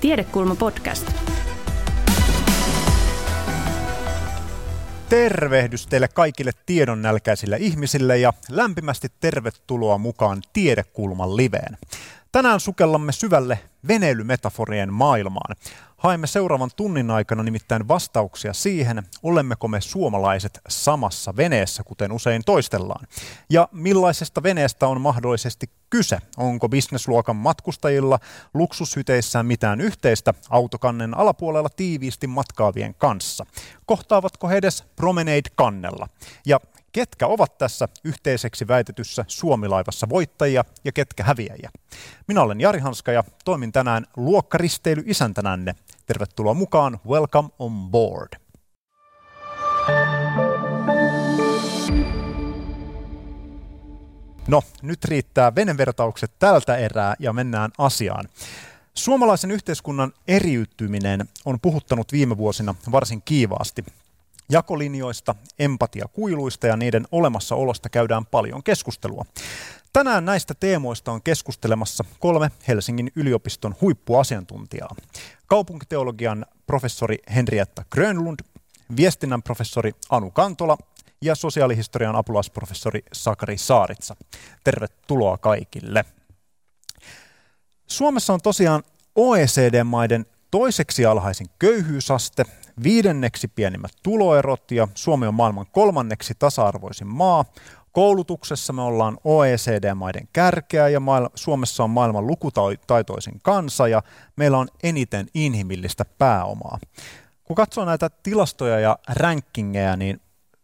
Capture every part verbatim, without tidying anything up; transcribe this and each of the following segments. Tiedekulma podcast. Tervehdys teille kaikille tiedonnälkäisille ihmisille ja lämpimästi tervetuloa mukaan Tiedekulman liveen. Tänään sukellamme syvälle veneilymetaforien maailmaan. Haemme seuraavan tunnin aikana nimittäin vastauksia siihen, olemmeko me suomalaiset samassa veneessä, kuten usein toistellaan. Ja millaisesta veneestä on mahdollisesti kyse? Onko bisnesluokan matkustajilla luksushyteissään mitään yhteistä autokannen alapuolella tiiviisti matkaavien kanssa? Kohtaavatko he edes promenade-kannella? Ja ketkä ovat tässä yhteiseksi väitetyssä Suomi-laivassa voittajia ja ketkä häviäjiä? Minä olen Jari Hanska ja toimin tänään luokkaristeilyisäntänänne. Tervetuloa mukaan, welcome on board. No, nyt riittää venevertaukset tältä erää ja mennään asiaan. Suomalaisen yhteiskunnan eriytyminen on puhuttanut viime vuosina varsin kiivaasti. Jakolinjoista, empatiakuiluista ja niiden olemassaolosta käydään paljon keskustelua. Tänään näistä teemoista on keskustelemassa kolme Helsingin yliopiston huippuasiantuntijaa. Kaupunkiteologian professori Henrietta Grönlund, viestinnän professori Anu Kantola ja sosiaalihistorian apulaisprofessori Sakari Saaritsa. Tervetuloa kaikille. Suomessa on tosiaan O E C D-maiden toiseksi alhaisin köyhyysaste, viidenneksi pienimmät tuloerot ja Suomi on maailman kolmanneksi tasa-arvoisin maa. Koulutuksessa me ollaan O E C D-maiden kärkeä ja maailma, Suomessa on maailman lukutaitoisin kansa ja meillä on eniten inhimillistä pääomaa. Kun katsoo näitä tilastoja ja rankingeja, niin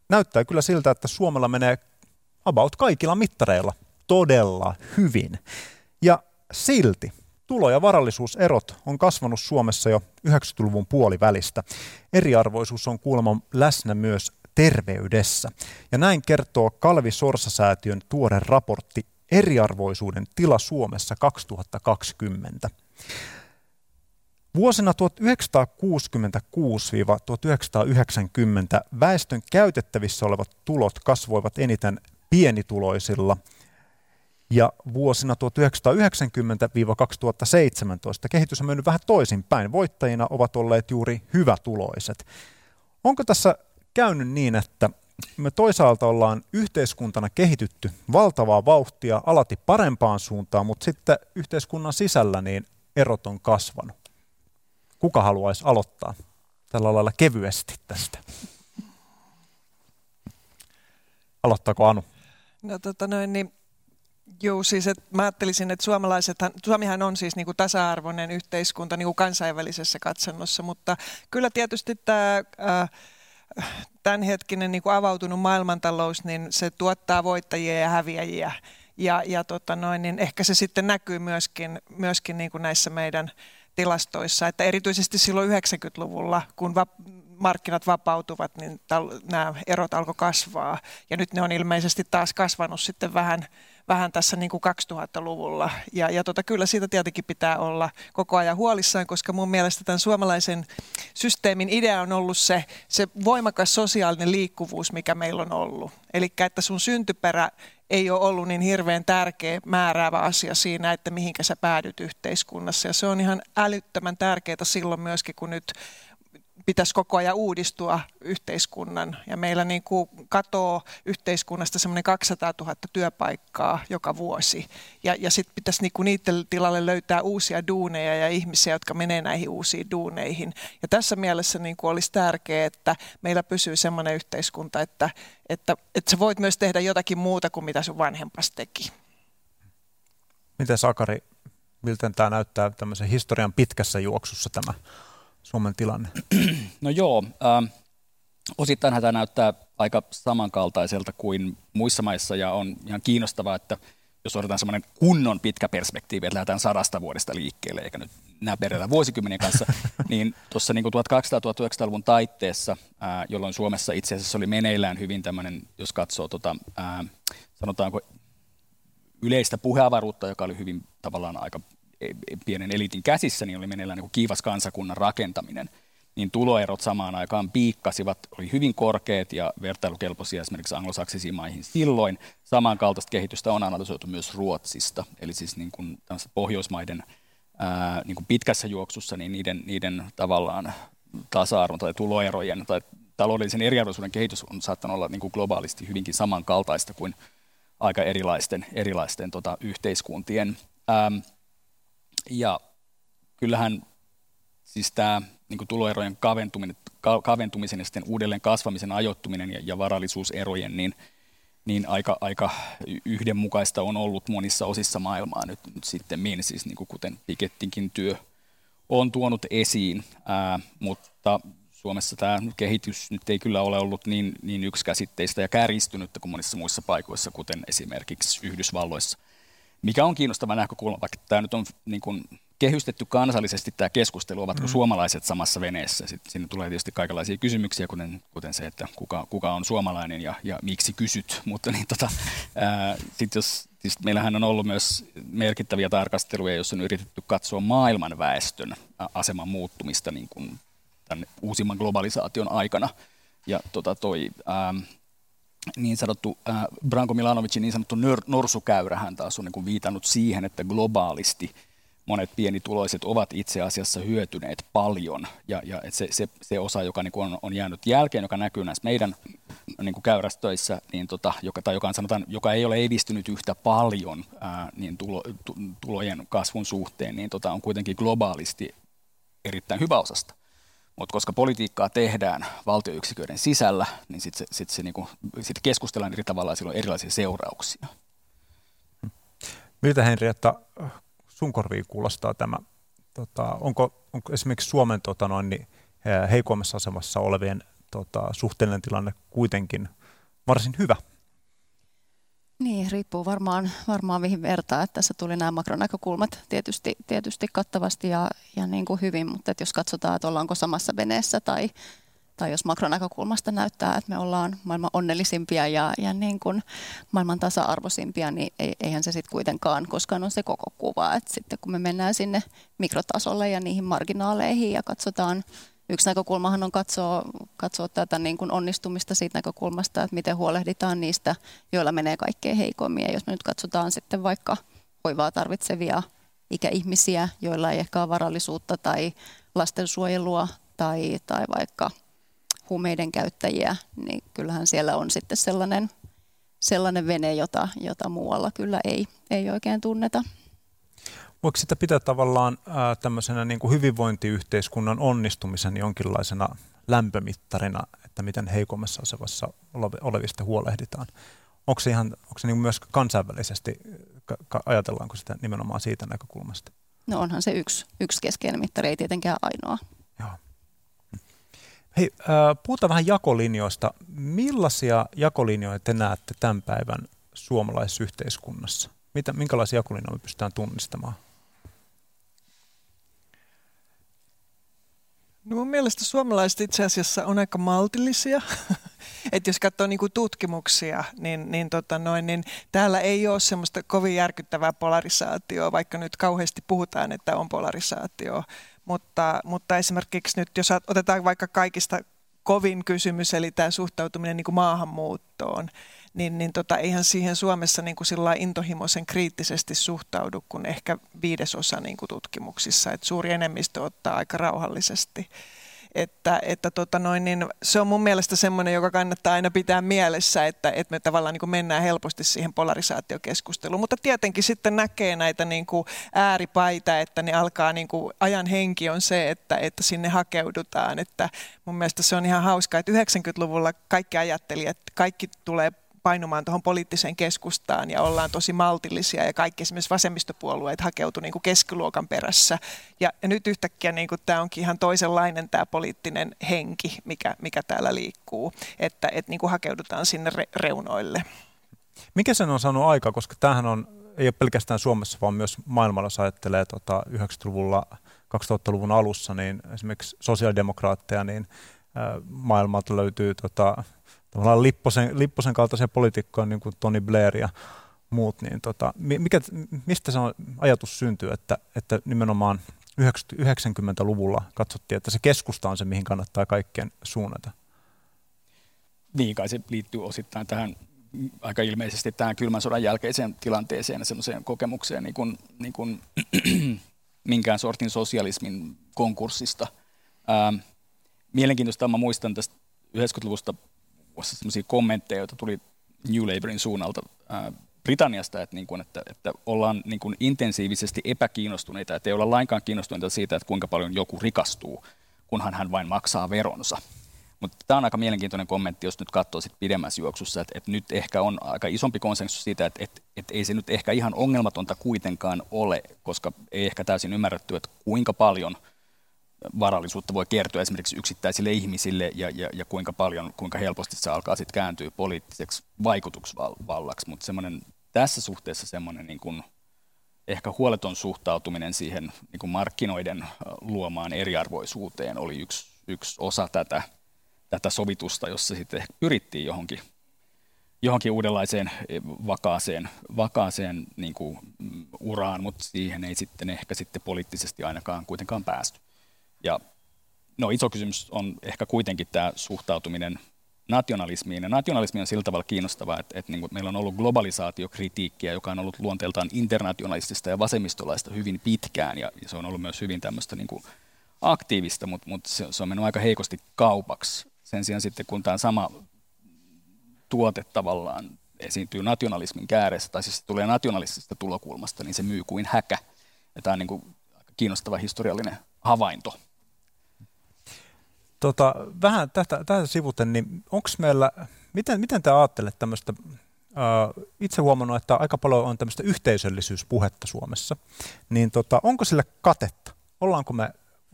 näyttää kyllä siltä, että Suomella menee about kaikilla mittareilla todella hyvin. Ja silti tulo- ja varallisuuserot on kasvanut Suomessa jo yhdeksänkymmentäluvun puolivälistä. Eriarvoisuus on kuulemma läsnä myös terveydessä. Ja näin kertoo Kalvi Sorsa-säätiön tuore raportti Eriarvoisuuden tila Suomessa kaksituhattakaksikymmentä. Vuosina tuhatyhdeksänsataakuusikymmentäkuusi–tuhatyhdeksänsataayhdeksänkymmentä väestön käytettävissä olevat tulot kasvoivat eniten pienituloisilla. Ja vuosina tuhatyhdeksänsataayhdeksänkymmentä–kaksituhattaseitsemäntoista kehitys on mennyt vähän toisinpäin. Voittajina ovat olleet juuri hyvätuloiset. Onko tässä käynyt niin, että me toisaalta ollaan yhteiskuntana kehitytty valtavaa vauhtia alati parempaan suuntaan, mutta sitten yhteiskunnan sisällä niin erot on kasvanut? Kuka haluaisi aloittaa tällä lailla kevyesti tästä? Aloittaako Anu? No tota noin niin. Joo, siis että mä ajattelisin, että suomalaisethan, Suomihan on siis niin kuin tasa-arvoinen yhteiskunta niin kuin kansainvälisessä katsannossa, mutta kyllä tietysti tämä tämänhetkinen niin kuin avautunut maailmantalous, niin se tuottaa voittajia ja häviäjiä ja, ja tota noin, niin ehkä se sitten näkyy myöskin, myöskin niin kuin näissä meidän tilastoissa, että erityisesti silloin yhdeksänkymmentäluvulla, kun va- markkinat vapautuvat, niin tal- nämä erot alkoi kasvaa ja nyt ne on ilmeisesti taas kasvanut sitten vähän vähän tässä niin kuin kaksituhattaluvulla. Ja, ja tota, kyllä siitä tietenkin pitää olla koko ajan huolissaan, koska mun mielestä tämän suomalaisen systeemin idea on ollut se, se voimakas sosiaalinen liikkuvuus, mikä meillä on ollut. Eli että sun syntyperä ei ole ollut niin hirveän tärkeä määräävä asia siinä, että mihinkä sä päädyt yhteiskunnassa. Ja se on ihan älyttömän tärkeää silloin myöskin, kun nyt pitäisi koko ajan uudistua yhteiskunnan ja meillä niin kuin katoo yhteiskunnasta semmoinen kaksisataatuhatta työpaikkaa joka vuosi ja, ja sitten pitäisi niin kuin niiden tilalle löytää uusia duuneja ja ihmisiä, jotka menee näihin uusiin duuneihin ja tässä mielessä niin kuin olisi tärkeää, että meillä pysyy semmoinen yhteiskunta, että, että, että sä voit myös tehdä jotakin muuta kuin mitä sun vanhempas teki. Miten Sakari, miltä tämä näyttää tämmöisen historian pitkässä juoksussa tämä Suomen tilanne? No joo, äh, osittainhan tämä näyttää aika samankaltaiselta kuin muissa maissa ja on ihan kiinnostavaa, että jos otetaan semmoinen kunnon pitkä perspektiivi, että lähdetään sadasta vuodesta liikkeelle eikä nyt näperellä vuosikymmenien kanssa, niin tuossa niin tuhatkahdeksansataa–tuhatyhdeksänsataaluvun taitteessa, äh, jolloin Suomessa itse asiassa oli meneillään hyvin tämmöinen, jos katsoo tota, äh, sanotaanko yleistä puheavaruutta, joka oli hyvin tavallaan aika pienen eliitin käsissä, niin oli meneillään niin kiivas kansakunnan rakentaminen, niin tuloerot samaan aikaan piikkasivat, oli hyvin korkeat ja vertailukelpoisia esimerkiksi anglosaksisiin maihin silloin. Samankaltaista kehitystä on analysoitu myös Ruotsista, eli siis niin kuin pohjoismaiden ää, niin kuin pitkässä juoksussa niin niiden, niiden tavallaan tasa-arvon tai tuloerojen tai taloudellisen eriarvoisuuden kehitys on saattanut olla niin kuin globaalisti hyvinkin samankaltaista kuin aika erilaisten, erilaisten tota, yhteiskuntien. Ähm, ja kyllähän siis tämä niin kuin tuloerojen kaventuminen, ka- kaventumisen ja sitten uudelleen kasvamisen ajoittuminen ja, ja varallisuuserojen, niin, niin aika, aika yhdenmukaista on ollut monissa osissa maailmaa nyt, nyt sitten, siis niin kuin kuten Pikettinkin työ on tuonut esiin, äh, mutta Suomessa tämä kehitys nyt ei kyllä ole ollut niin, niin yksikäsitteistä ja kärjistynyttä kuin monissa muissa paikoissa, kuten esimerkiksi Yhdysvalloissa. Mikä on kiinnostava näkökulma, vaikka tämä nyt on niin kuin kehystetty kansallisesti tämä keskustelu, ovatko mm. suomalaiset samassa veneessä. Sitten siinä tulee tietysti kaikenlaisia kysymyksiä, kuten, kuten se, että kuka, kuka on suomalainen ja, ja miksi kysyt. Mutta niin, tota, ää, sit jos, siis meillähän on ollut myös merkittäviä tarkasteluja, joissa on yritetty katsoa maailman väestön aseman muuttumista niin kuin tämän uusimman globalisaation aikana, ja tota toi ää, niin sanottu ää, Branko Milanovicin niin sanottu nör, norsukäyrähän taas on niin kuin viitannut siihen, että globaalisti monet pienituloiset ovat itse asiassa hyötyneet paljon, ja, ja se, se, se osa, joka niin kuin on, on jäänyt jälkeen, joka näkyy näissä meidän niin kuin käyrästöissä, niin tota, joka, tai joka, on, sanotaan, joka ei ole edistynyt yhtä paljon ää, niin tulo, tulojen kasvun suhteen, niin tota, on kuitenkin globaalisti erittäin hyvä osasta. Mutta koska politiikkaa tehdään valtioyksiköiden sisällä, niin sitten sit sit niinku, sit keskustellaan eri tavalla, ja sillä on erilaisia seurauksia. Miltä, Henrietta, sun korviin kuulostaa tämä? Tota, onko, onko esimerkiksi Suomen tota noin, niin heikoimmassa asemassa olevien tota, suhteellinen tilanne kuitenkin varsin hyvä? Niin, riippuu varmaan, varmaan mihin vertaa, että tässä tuli nämä makronäkökulmat tietysti, tietysti kattavasti ja, ja niin kuin hyvin, mutta että jos katsotaan, että ollaanko samassa veneessä tai, tai jos makronäkökulmasta näyttää, että me ollaan maailman onnellisimpia ja, ja niin kuin maailman tasa-arvoisimpia, niin eihän se sitten kuitenkaan koskaan ole se koko kuva. Että sitten kun me mennään sinne mikrotasolle ja niihin marginaaleihin ja katsotaan, yksi näkökulmahan on katsoa, katsoa tätä niin kuin onnistumista siitä näkökulmasta, että miten huolehditaan niistä, joilla menee kaikkein heikommin. Ja jos me nyt katsotaan sitten vaikka hoivaa tarvitsevia ikäihmisiä, joilla ei ehkä ole varallisuutta tai lastensuojelua tai, tai vaikka huumeiden käyttäjiä, niin kyllähän siellä on sitten sellainen, sellainen vene, jota, jota muualla kyllä ei, ei oikein tunneta. Voiko sitä pitää tavallaan ää, tämmöisenä niin kuin hyvinvointiyhteiskunnan onnistumisen jonkinlaisena lämpömittarina, että miten heikommassa asemassa olevista huolehditaan? Onko se, ihan, onko se niin kuin myös kansainvälisesti, ka- ka- ajatellaanko sitä nimenomaan siitä näkökulmasta? No onhan se yksi, yksi keskeinen mittari, ei tietenkään ainoa. Joo. Hei, ää, puhutaan vähän jakolinjoista. Millaisia jakolinjoja te näette tämän päivän suomalaisyhteiskunnassa? Mitä, minkälaisia jakolinjoja me pystytään tunnistamaan? No mun mielestä suomalaiset itse asiassa on aika maltillisia. Et jos katsoo niinku tutkimuksia, niin, niin, tota noin, niin täällä ei ole semmoista kovin järkyttävää polarisaatioa, vaikka nyt kauheasti puhutaan, että on polarisaatio. Mutta, mutta esimerkiksi nyt, jos otetaan vaikka kaikista kovin kysymys, eli tämä suhtautuminen niinku maahanmuuttoon, niin, niin tota, eihän siihen Suomessa niin kuin sillä intohimoisen kriittisesti suhtaudu kuin ehkä viidesosa niin kuin tutkimuksissa. Et suuri enemmistö ottaa aika rauhallisesti. Että, että tota noin, niin se on mun mielestä semmoinen, joka kannattaa aina pitää mielessä, että, että me tavallaan niin kuin mennään helposti siihen polarisaatiokeskusteluun. Mutta tietenkin sitten näkee näitä niin kuin ääripäitä, että ne alkaa, niin kuin, ajan henki on se, että, että sinne hakeudutaan. Että mun mielestä se on ihan hauskaa, että yhdeksänkymmentäluvulla kaikki ajatteli, että kaikki tulee painumaan tuohon poliittiseen keskustaan ja ollaan tosi maltillisia ja kaikki esimerkiksi vasemmistopuolueet hakeutuu niin kuin keskiluokan perässä. Ja, ja nyt yhtäkkiä niin kuin tämä onkin ihan toisenlainen tämä poliittinen henki, mikä, mikä täällä liikkuu, että et niin kuin hakeudutaan sinne re- reunoille. Mikä sen on saanut aikaa, koska tämähän on, ei ole pelkästään Suomessa, vaan myös maailmalla, jos ajattelee tota, yhdeksänkymmentäluvulla, kaksituhattaluvun alussa, niin esimerkiksi sosiaalidemokraatteja, niin äh, maailmalta löytyy tota, tavallaan Lipposen, Lipposen kaltaisia poliitikkoja, niin kuin Tony Blair ja muut, niin tota, mikä, mistä se ajatus syntyy, että, että nimenomaan yhdeksänkymmentäluvulla katsottiin, että se keskusta on se, mihin kannattaa kaikkien suunnata? Niin, kai se liittyy osittain tähän aika ilmeisesti tähän kylmän sodan jälkeiseen tilanteeseen ja semmoiseen kokemukseen niin kuin, niin kuin minkään sortin sosialismin konkurssista. Ää, mielenkiintoista, mä muistan tästä yhdeksänkymmentäluvusta sellaisia kommentteja, joita tuli New Labourin suunnalta ää, Britanniasta, että, niin kuin, että, että ollaan niin kuin intensiivisesti epäkiinnostuneita, että ei olla lainkaan kiinnostuneita siitä, että kuinka paljon joku rikastuu, kunhan hän vain maksaa veronsa. Mutta tämä on aika mielenkiintoinen kommentti, jos nyt katsoo sit pidemmässä juoksussa, että, että nyt ehkä on aika isompi konsensus siitä, että, että, että ei se nyt ehkä ihan ongelmatonta kuitenkaan ole, koska ei ehkä täysin ymmärretty, että kuinka paljon varallisuutta voi kertyä esimerkiksi yksittäisille ihmisille ja, ja, ja kuinka paljon, kuinka helposti se alkaa sitten kääntyä poliittiseksi vaikutusvallaksi. Mutta tässä suhteessa semmoinen niin kun ehkä huoleton suhtautuminen siihen niin kun markkinoiden luomaan eriarvoisuuteen oli yksi, yksi osa tätä. tätä sovitusta, jossa sitten ehkä pyrittiin johonkin, johonkin uudenlaiseen vakaaseen, vakaaseen niin kuin uraan, mutta siihen ei sitten ehkä sitten poliittisesti ainakaan kuitenkaan päästy. Ja no, iso kysymys on ehkä kuitenkin tämä suhtautuminen nationalismiin. Ja nationalismi on sillä tavalla kiinnostavaa, että, että niin kuin meillä on ollut globalisaatiokritiikkiä, joka on ollut luonteeltaan internationalistista ja vasemmistolaista hyvin pitkään, ja se on ollut myös hyvin tämmöistä niin kuin aktiivista, mutta, mutta se on mennyt aika heikosti kaupaksi. Sen sijaan sitten, kun tämä sama tuote tavallaan esiintyy nationalismin kääressä, tai siis se tulee nationalistisesta tulokulmasta, niin se myy kuin häkä. Ja tämä on niin kuin kiinnostava historiallinen havainto. Tota, vähän tästä, tästä sivuten, niin onks meillä, miten, miten te ajattelet tämmöistä, äh, itse huomannut, että aika paljon on tämmöistä yhteisöllisyyspuhetta Suomessa, niin tota, onko sille katetta? Ollaanko me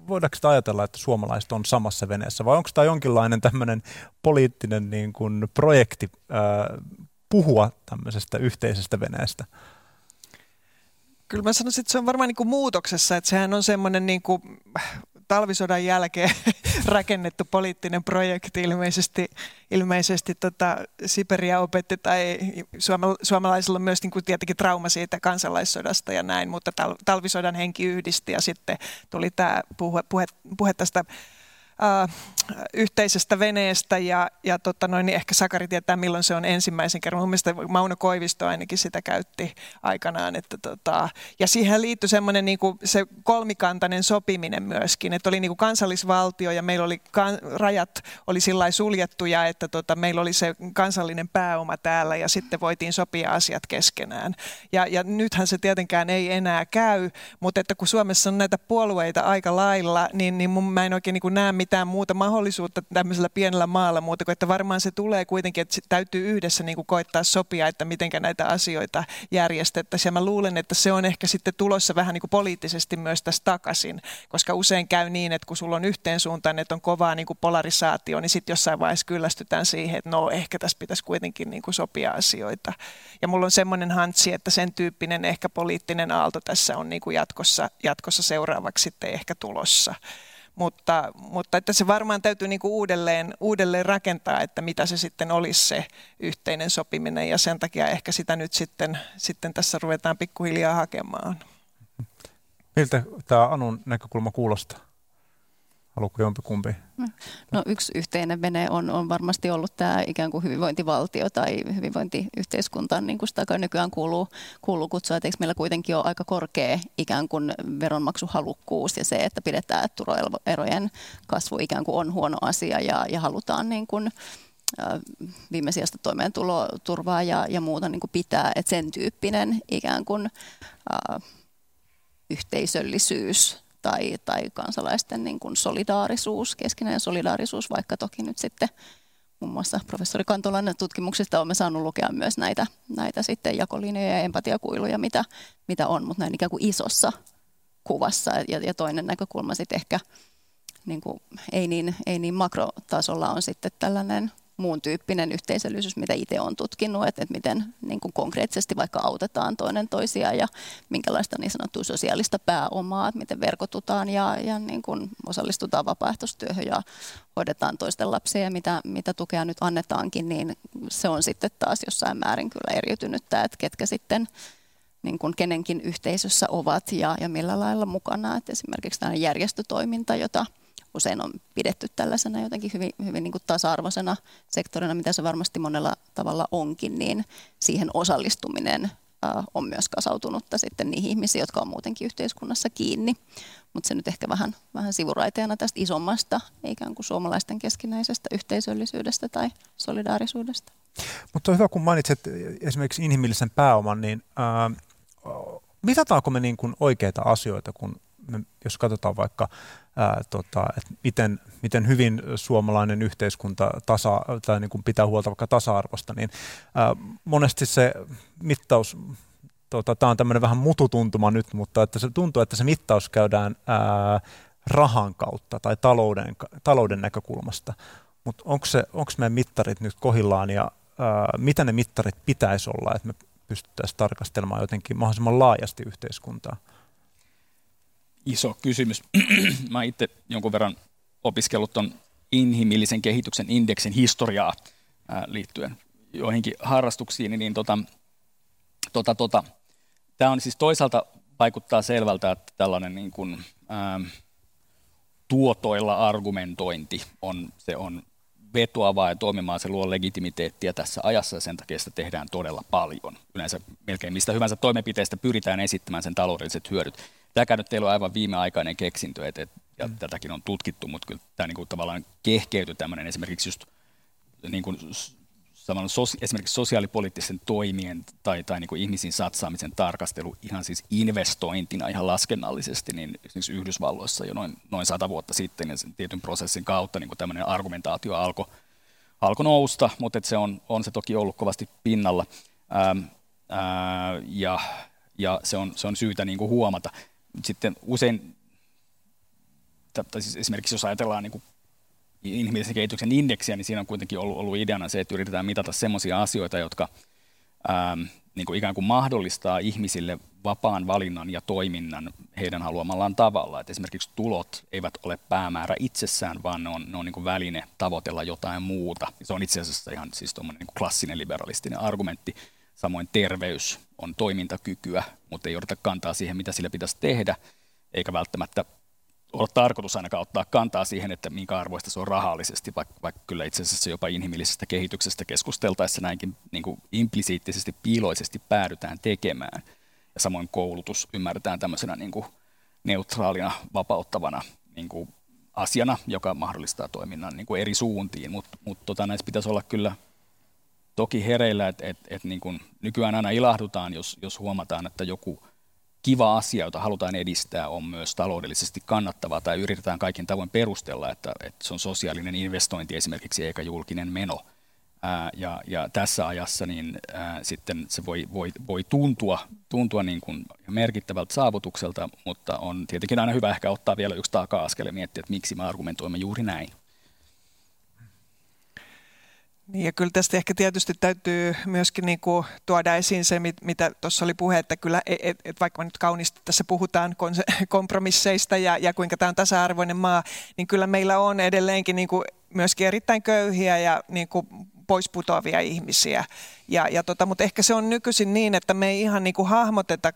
Voidaanko sitä ajatella, että suomalaiset on samassa veneessä, vai onko tämä jonkinlainen tämmöinen poliittinen niin kuin projekti ää, puhua tämmöisestä yhteisestä veneestä? Kyllä mä sanoisin, että se on varmaan niin kuin muutoksessa, että sehän on semmoinen niin kuin talvisodan jälkeen rakennettu poliittinen projekti, ilmeisesti, ilmeisesti tota Siberia opetti, tai suoma, suomalaisilla on myös niin kuin tietenkin trauma siitä kansalaissodasta ja näin, mutta tal, talvisodan henki yhdisti, ja sitten tuli tämä puhe, puhe, puhe tästä äh, yhteisestä veneestä, ja, ja tota noin, niin ehkä Sakari tietää, milloin se on ensimmäisen kerran. Mun mielestä Mauno Koivisto ainakin sitä käytti aikanaan. Että tota, ja siihen liittyi semmoinen niin kuin se kolmikantainen sopiminen myöskin, että oli niin kuin kansallisvaltio ja meillä oli kan, rajat oli sillain suljettuja, että tota, meillä oli se kansallinen pääoma täällä ja sitten voitiin sopia asiat keskenään. Ja, ja nythän se tietenkään ei enää käy, mutta että kun Suomessa on näitä puolueita aika lailla, niin, niin mun, mä en oikein niin kuin näe mitään muuta mahdollisuutta tämmöisellä pienellä maalla muuta kuin, että varmaan se tulee kuitenkin, että täytyy yhdessä niin kuin koittaa sopia, että mitenkä näitä asioita järjestettäisiin. Ja mä luulen, että se on ehkä sitten tulossa vähän niin kuin poliittisesti myös tässä takaisin, koska usein käy niin, että kun sulla on yhteensuuntainen, että on kovaa niin kuin polarisaatio, niin sitten jossain vaiheessa kyllästytään siihen, että no ehkä tässä pitäisi kuitenkin niin kuin sopia asioita. Ja mulla on semmoinen hantsi, että sen tyyppinen ehkä poliittinen aalto tässä on niin kuin jatkossa, jatkossa seuraavaksi sitten ehkä tulossa. Mutta, mutta että se varmaan täytyy niin kuin uudelleen, uudelleen rakentaa, että mitä se sitten olisi se yhteinen sopiminen, ja sen takia ehkä sitä nyt sitten, sitten tässä ruvetaan pikkuhiljaa hakemaan. Miltä tämä Anun näkökulma kuulostaa? Haluatko jompikumpi? No, yksi yhteinen vene on, on varmasti ollut tämä ikään kuin hyvinvointivaltio tai hyvinvointiyhteiskunta, niin kuin sitä nykyään kuuluu, kuuluu kutsua. Et eikö meillä kuitenkin ole aika korkea ikään kuin veronmaksuhalukkuus ja se, että pidetään, että tuloerojen kasvu ikään kuin on huono asia ja, ja halutaan niin kuin viimesijaista toimeentuloturvaa ja, ja muuta niin kuin pitää. Et sen tyyppinen ikään kuin äh, yhteisöllisyys. Tai, tai kansalaisten niin kuin solidaarisuus, keskinäinen solidaarisuus, vaikka toki nyt sitten muun muassa professori Kantolan tutkimuksista olemme saaneet lukea myös näitä, näitä sitten jakolinjoja ja empatiakuiluja, mitä, mitä on, mutta näin ikään kuin isossa kuvassa. Ja, ja toinen näkökulma sitten ehkä niin kuin, ei, niin, ei niin makrotasolla on sitten tällainen muun tyyppinen yhteisöllisyys, mitä itse olen tutkinut, että, että miten niin kuin konkreettisesti vaikka autetaan toinen toisiaan ja minkälaista niin sanottua sosiaalista pääomaa, että miten verkotutaan ja, ja niin kuin osallistutaan vapaaehtoistyöhön ja hoidetaan toisten lapsia ja mitä, mitä tukea nyt annetaankin, niin se on sitten taas jossain määrin kyllä eriytynyt tämä, että ketkä sitten niin kuin kenenkin yhteisössä ovat ja, ja millä lailla mukana, että esimerkiksi tämä järjestötoiminta, jota usein on pidetty tällaisena jotenkin hyvin, hyvin niin kuin tasa-arvoisena sektorina, mitä se varmasti monella tavalla onkin, niin siihen osallistuminen on myös kasautunutta sitten niihin ihmisiin, jotka on muutenkin yhteiskunnassa kiinni. Mutta se nyt ehkä vähän, vähän sivuraiteena tästä isommasta, ikään kuin suomalaisten keskinäisestä yhteisöllisyydestä tai solidaarisuudesta. Mutta on hyvä, kun mainitset esimerkiksi inhimillisen pääoman, niin ää, mitataanko me niin kuin oikeita asioita, kun me, jos katsotaan vaikka, ää, tota, että miten, miten hyvin suomalainen yhteiskunta tasa, tai niin kuin pitää huolta vaikka tasa-arvosta, niin ää, monesti se mittaus, tota, tämä on tämmöinen vähän mututuntuma nyt, mutta että se tuntuu, että se mittaus käydään ää, rahan kautta tai talouden, talouden näkökulmasta. Mutta onko se, onko meidän mittarit nyt kohdillaan ja ää, mitä ne mittarit pitäisi olla, että me pystyttäisiin tarkastelemaan jotenkin mahdollisimman laajasti yhteiskuntaa? Iso kysymys. Mä oon itse jonkun verran opiskellut tuon inhimillisen kehityksen indeksin historiaa ää, liittyen joihinkin harrastuksiin. Niin tota, tota, tota. Tämä on siis toisaalta vaikuttaa selvältä, että tällainen niin kun, ää, tuotoilla argumentointi on, se on vetoavaa ja toimimaan, se luo legitimiteettiä tässä ajassa ja sen takia sitä tehdään todella paljon. Yleensä melkein mistä hyvänsä toimenpiteestä pyritään esittämään sen taloudelliset hyödyt. Tämäkään nyt teillä on aivan viimeaikainen keksintö, et, et, ja mm. tätäkin on tutkittu, mutta kyllä tämä niin kuin tavallaan kehkeytyi tämmöinen esimerkiksi just niin kuin, sos, esimerkiksi sosiaalipoliittisten toimien tai, tai niin kuin ihmisiin satsaamisen tarkastelu ihan siis investointina ihan laskennallisesti, niin esimerkiksi Yhdysvalloissa jo noin, noin sata vuotta sitten ja sen tietyn prosessin kautta niin kuin tämmöinen argumentaatio alkoi alko nousta, mutta et se on, on se toki ollut kovasti pinnalla ähm, äh, ja, ja se, on, se on syytä niin kuin huomata. Sitten usein, tai siis esimerkiksi jos ajatellaan niin kuin inhimillisen kehityksen indeksiä, niin siinä on kuitenkin ollut, ollut ideana se, että yritetään mitata sellaisia asioita, jotka ähm, niin kuin ikään kuin mahdollistaa ihmisille vapaan valinnan ja toiminnan heidän haluamallaan tavalla. Et esimerkiksi tulot eivät ole päämäärä itsessään, vaan ne on, ne on niin kuin väline tavoitella jotain muuta. Se on itse asiassa ihan siis tommoinen niin kuin klassinen liberalistinen argumentti. Samoin terveys on toimintakykyä, mutta ei odota kantaa siihen, mitä sillä pitäisi tehdä, eikä välttämättä ole tarkoitus ainakaan ottaa kantaa siihen, että minkä arvoista se on rahallisesti, vaikka, vaikka kyllä itse asiassa jopa inhimillisestä kehityksestä keskusteltaessa näinkin niin kuin implisiittisesti, piiloisesti päädytään tekemään. Ja samoin koulutus ymmärretään tämmöisenä niin kuin neutraalina, vapauttavana niin kuin asiana, joka mahdollistaa toiminnan niin kuin eri suuntiin, mutta mut, tota, näissä pitäisi olla kyllä toki hereillä, että et, et niin kuin nykyään aina ilahdutaan, jos, jos huomataan, että joku kiva asia, jota halutaan edistää, on myös taloudellisesti kannattavaa tai yritetään kaikin tavoin perustella, että, että se on sosiaalinen investointi esimerkiksi eikä julkinen meno. Ää, ja, ja tässä ajassa niin, ää, sitten se voi, voi, voi tuntua, tuntua niin kuin merkittävältä saavutukselta, mutta on tietenkin aina hyvä ehkä ottaa vielä yksi taka-askel ja miettiä, että miksi me argumentoimme juuri näin. Niin ja kyllä tästä ehkä tietysti täytyy myöskin niin kuin tuoda esiin se, mit, mitä tuossa oli puhe, että kyllä, et, et, vaikka me nyt kauniisti tässä puhutaan kompromisseista ja, ja kuinka tämä on tasa-arvoinen maa, niin kyllä meillä on edelleenkin niin kuin myöskin erittäin köyhiä ja niin kuin pois putoavia ihmisiä. Ja, ja tota, mutta ehkä se on nykyisin niin, että me ei ihan niin kuin hahmoteta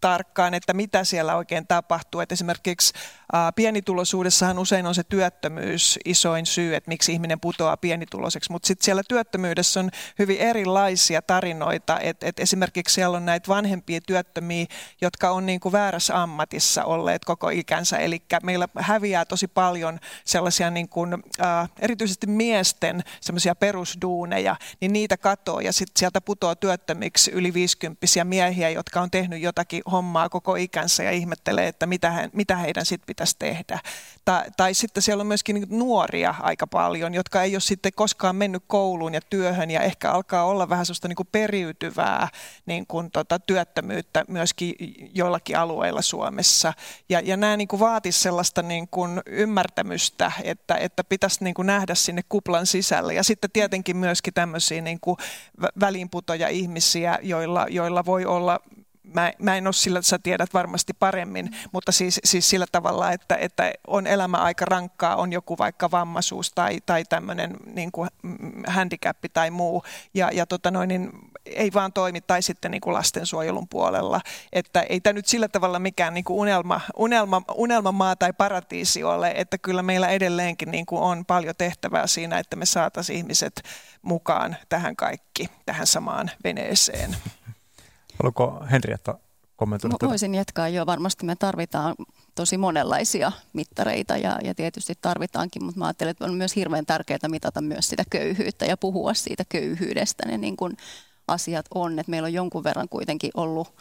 tarkkaan, että mitä siellä oikein tapahtuu. Että esimerkiksi ää, pienituloisuudessahan usein on se työttömyys isoin syy, että miksi ihminen putoaa pienituloiseksi, mutta sitten siellä työttömyydessä on hyvin erilaisia tarinoita, että et esimerkiksi siellä on näitä vanhempia työttömiä, jotka on niinku väärässä ammatissa olleet koko ikänsä, eli meillä häviää tosi paljon sellaisia niinku, ää, erityisesti miesten sellaisia perusduuneja, niin niitä katoo ja sitten sieltä putoaa työttömiksi yli viisikymppisiä miehiä, jotka on tehnyt jotakin hommaa koko ikänsä ja ihmettelee, että mitä, he, mitä heidän sitten pitäisi tehdä. Ta, tai sitten siellä on myöskin nuoria aika paljon, jotka ei ole sitten koskaan mennyt kouluun ja työhön ja ehkä alkaa olla vähän sellaista niin kuin periytyvää niin kuin tota, työttömyyttä myöskin joillakin alueilla Suomessa. Ja, ja nämä niin kuin vaatisivat sellaista niin kuin ymmärtämystä, että, että pitäisi niin kuin nähdä sinne kuplan sisälle. Ja sitten tietenkin myöskin tämmöisiä niin kuin väliinputoja ihmisiä, joilla, joilla voi olla. Mä, mä en ole sillä, sä tiedät varmasti paremmin, mutta siis, siis sillä tavalla, että, että on elämä aika rankkaa, on joku vaikka vammaisuus tai, tai tämmöinen niin kuin handicappi tai muu, ja, ja tota noin, niin ei vaan toimi, tai sitten niin kuin lastensuojelun puolella. Että ei tämä nyt sillä tavalla mikään niin kuin unelma, unelma, unelmamaa tai paratiisi ole, että kyllä meillä edelleenkin niin kuin on paljon tehtävää siinä, että me saataisiin ihmiset mukaan tähän kaikki, tähän samaan veneeseen. Haluatko Henrietta kommentoida tätä? Voisin jatkaa jo. Varmasti me tarvitaan tosi monenlaisia mittareita ja, ja tietysti tarvitaankin, mutta mä ajattelen, että on myös hirveän tärkeää mitata myös sitä köyhyyttä ja puhua siitä köyhyydestä. Ne niin kuin asiat on, että meillä on jonkun verran kuitenkin ollut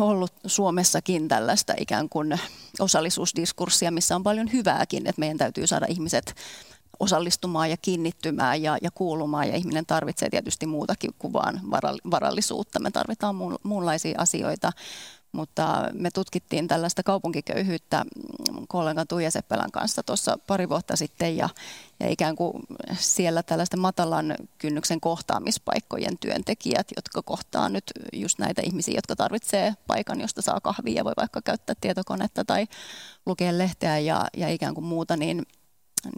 ollut Suomessakin tällaista ikään kuin osallisuusdiskurssia, missä on paljon hyvääkin, että meidän täytyy saada ihmiset osallistumaan ja kiinnittymään ja, ja kuulumaan, ja ihminen tarvitsee tietysti muutakin kuin vaan varallisuutta. Me tarvitaan muunlaisia asioita, mutta me tutkittiin tällaista kaupunkiköyhyyttä kollegan Tuija Seppälän kanssa tuossa pari vuotta sitten, ja, ja ikään kuin siellä tällaisten matalan kynnyksen kohtaamispaikkojen työntekijät, jotka kohtaa nyt just näitä ihmisiä, jotka tarvitsee paikan, josta saa kahvia ja voi vaikka käyttää tietokonetta tai lukea lehteä ja, ja ikään kuin muuta, niin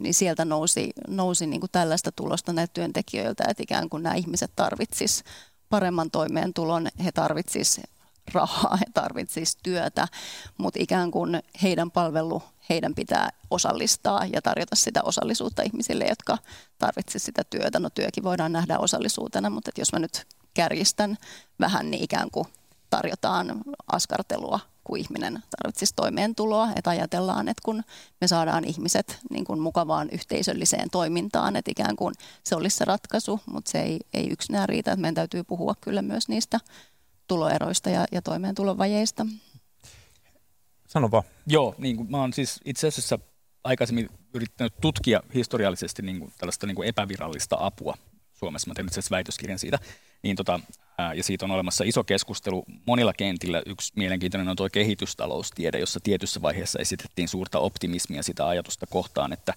niin sieltä nousi, nousi niin kuin tällaista tulosta näitä työntekijöiltä, että ikään kuin nämä ihmiset tarvitsis paremman toimeentulon, he tarvitsis rahaa, he tarvitsis työtä, mutta ikään kuin heidän palvelu, heidän pitää osallistaa ja tarjota sitä osallisuutta ihmisille, jotka tarvitsis sitä työtä. No työkin voidaan nähdä osallisuutena, mutta jos mä nyt kärjistän vähän, niin ikään kuin tarjotaan askartelua, kun ihminen tarvitsisi toimeentuloa, että ajatellaan, että kun me saadaan ihmiset niin kuin mukavaan yhteisölliseen toimintaan, että ikään kuin se olisi se ratkaisu, mutta se ei, ei yksinään riitä, että meidän täytyy puhua kyllä myös niistä tuloeroista ja, ja toimeentulovajeista. Sano vaan. Joo, niin kuin mä oon siis itse asiassa aikaisemmin yrittänyt tutkia historiallisesti niin kuin tällaista niin kuin epävirallista apua Suomessa, mä tein itse asiassa väitöskirjan siitä, niin tota, ja siitä on olemassa iso keskustelu monilla kentillä. Yksi mielenkiintoinen on tuo kehitystaloustiede, jossa tietyssä vaiheessa esitettiin suurta optimismia sitä ajatusta kohtaan, että,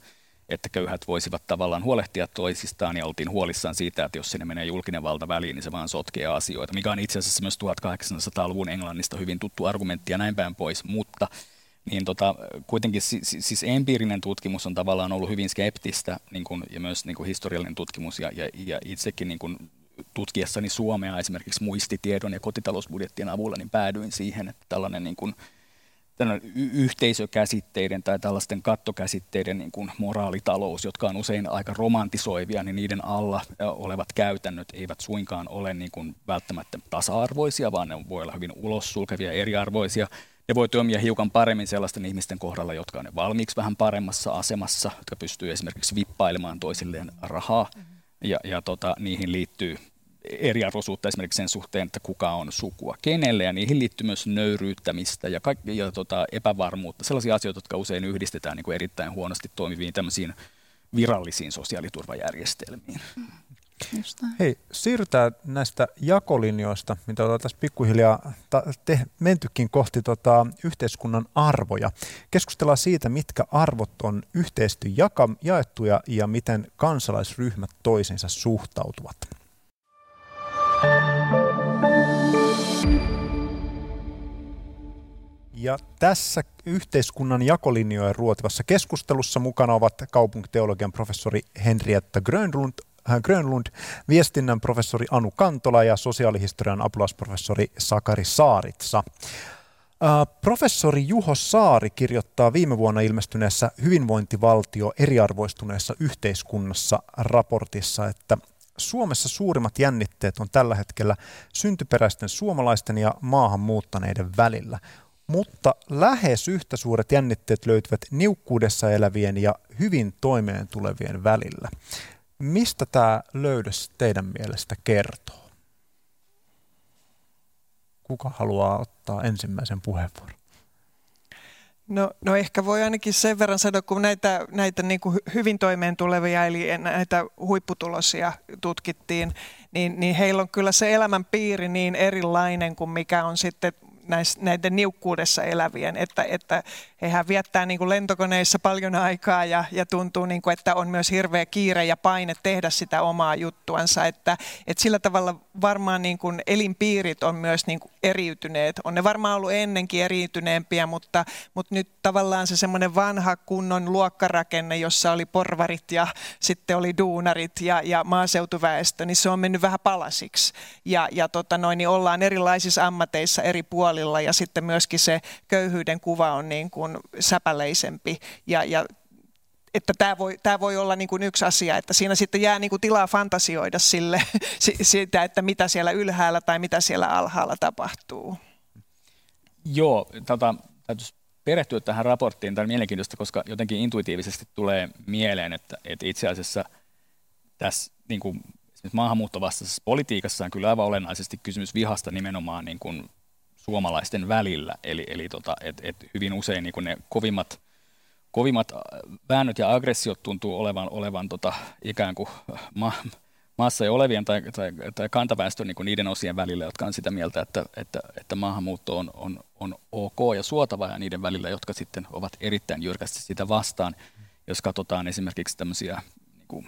että köyhät voisivat tavallaan huolehtia toisistaan, ja oltiin huolissaan siitä, että jos sinne menee julkinen valta väliin, niin se vaan sotkee asioita, mikä on itse asiassa myös tuhatkahdeksansataaluvun Englannista hyvin tuttu argumentti ja näin päin pois, mutta niin tota, kuitenkin siis empiirinen tutkimus on tavallaan ollut hyvin skeptistä niin kun, ja myös niin kun historiallinen tutkimus ja, ja, ja itsekin niin kun tutkiessani Suomea esimerkiksi muistitiedon ja kotitalousbudjettien avulla, niin päädyin siihen, että tällainen niin kun, yhteisökäsitteiden tai tällaisten kattokäsitteiden niin kun moraalitalous, jotka on usein aika romantisoivia, niin niiden alla olevat käytännöt eivät suinkaan ole niin kun välttämättä tasa-arvoisia, vaan ne voi olla hyvin ulossulkevia ja eriarvoisia. Ne voi toimia hiukan paremmin sellaisten ihmisten kohdalla, jotka on valmiiksi vähän paremmassa asemassa, jotka pystyy esimerkiksi vippailemaan toisilleen rahaa. Ja, ja tota, niihin liittyy eriarvoisuutta esimerkiksi sen suhteen, että kuka on sukua kenelle. Ja niihin liittyy myös nöyryyttämistä ja, kaik- ja tota, epävarmuutta. Sellaisia asioita, jotka usein yhdistetään niin kuin erittäin huonosti toimiviin tämmöisiin virallisiin sosiaaliturvajärjestelmiin. Jostain. Hei, siirrytään näistä jakolinjoista, mitä ollaan tässä pikkuhiljaa te- mentykin kohti tota yhteiskunnan arvoja. Keskustellaan siitä, mitkä arvot on yhteisesti jaka- jaettuja ja miten kansalaisryhmät toisiinsa suhtautuvat. Ja tässä yhteiskunnan jakolinjojen ruotivassa keskustelussa mukana ovat kaupunkiteologian professori Henrietta Grönlund, Grönlund, viestinnän professori Anu Kantola ja sosiaalihistorian apulaisprofessori Sakari Saaritsa. Professori Juho Saari kirjoittaa viime vuonna ilmestyneessä Hyvinvointivaltio eriarvoistuneessa yhteiskunnassa raportissa, että Suomessa suurimmat jännitteet on tällä hetkellä syntyperäisten suomalaisten ja maahanmuuttaneiden välillä. Mutta lähes yhtä suuret jännitteet löytyvät niukkuudessa elävien ja hyvin toimeen tulevien välillä. Mistä tämä löydös teidän mielestä kertoo? Kuka haluaa ottaa ensimmäisen puheenvuoron? No, no ehkä voi ainakin sen verran sanoa, kun näitä, näitä niin kuin hyvin toimeentulevia, eli näitä huipputulosia tutkittiin, niin, niin heillä on kyllä se elämänpiiri niin erilainen kuin mikä on sitten näiden niukkuudessa elävien, että, että hehän viettää niin kuin lentokoneissa paljon aikaa ja, ja tuntuu, niin kuin, että on myös hirveä kiire ja paine tehdä sitä omaa juttuansa, että, että sillä tavalla varmaan niin kuin elinpiirit on myös niin kuin eriytyneet. On ne varmaan ollut ennenkin eriytyneempiä, mutta, mutta nyt tavallaan se semmoinen vanha kunnon luokkarakenne, jossa oli porvarit ja sitten oli duunarit ja, ja maaseutuväestö, niin se on mennyt vähän palasiksi ja, ja tota noin, niin ollaan erilaisissa ammateissa eri puolilla. Ja sitten myöskin se köyhyyden kuva on niin kuin säpäleisempi ja, ja että tämä voi, tämä voi olla niin kuin yksi asia, että siinä sitten jää niin kuin tilaa fantasioida sille, sitä, että mitä siellä ylhäällä tai mitä siellä alhaalla tapahtuu. Joo, tota, täytyisi perehtyä tähän raporttiin. Tämä on mielenkiintoista, koska jotenkin intuitiivisesti tulee mieleen, että, että itse asiassa tässä niin kuin maahanmuuttovastaisessa politiikassa on kyllä aivan olennaisesti kysymys vihasta nimenomaan niin kuin suomalaisten välillä. Eli, eli tota, et, et hyvin usein niin kuin ne kovimmat Kovimmat väännöt ja aggressiot tuntuu olevan, olevan tota, ikään kuin ma- maassa ja olevien tai, tai, tai kantaväestön niin kuin niiden osien välillä, jotka on sitä mieltä, että, että, että maahanmuutto on, on, on ok ja suotava, ja niiden välillä, jotka sitten ovat erittäin jyrkästi sitä vastaan. Jos katsotaan esimerkiksi tämmöisiä niin kuin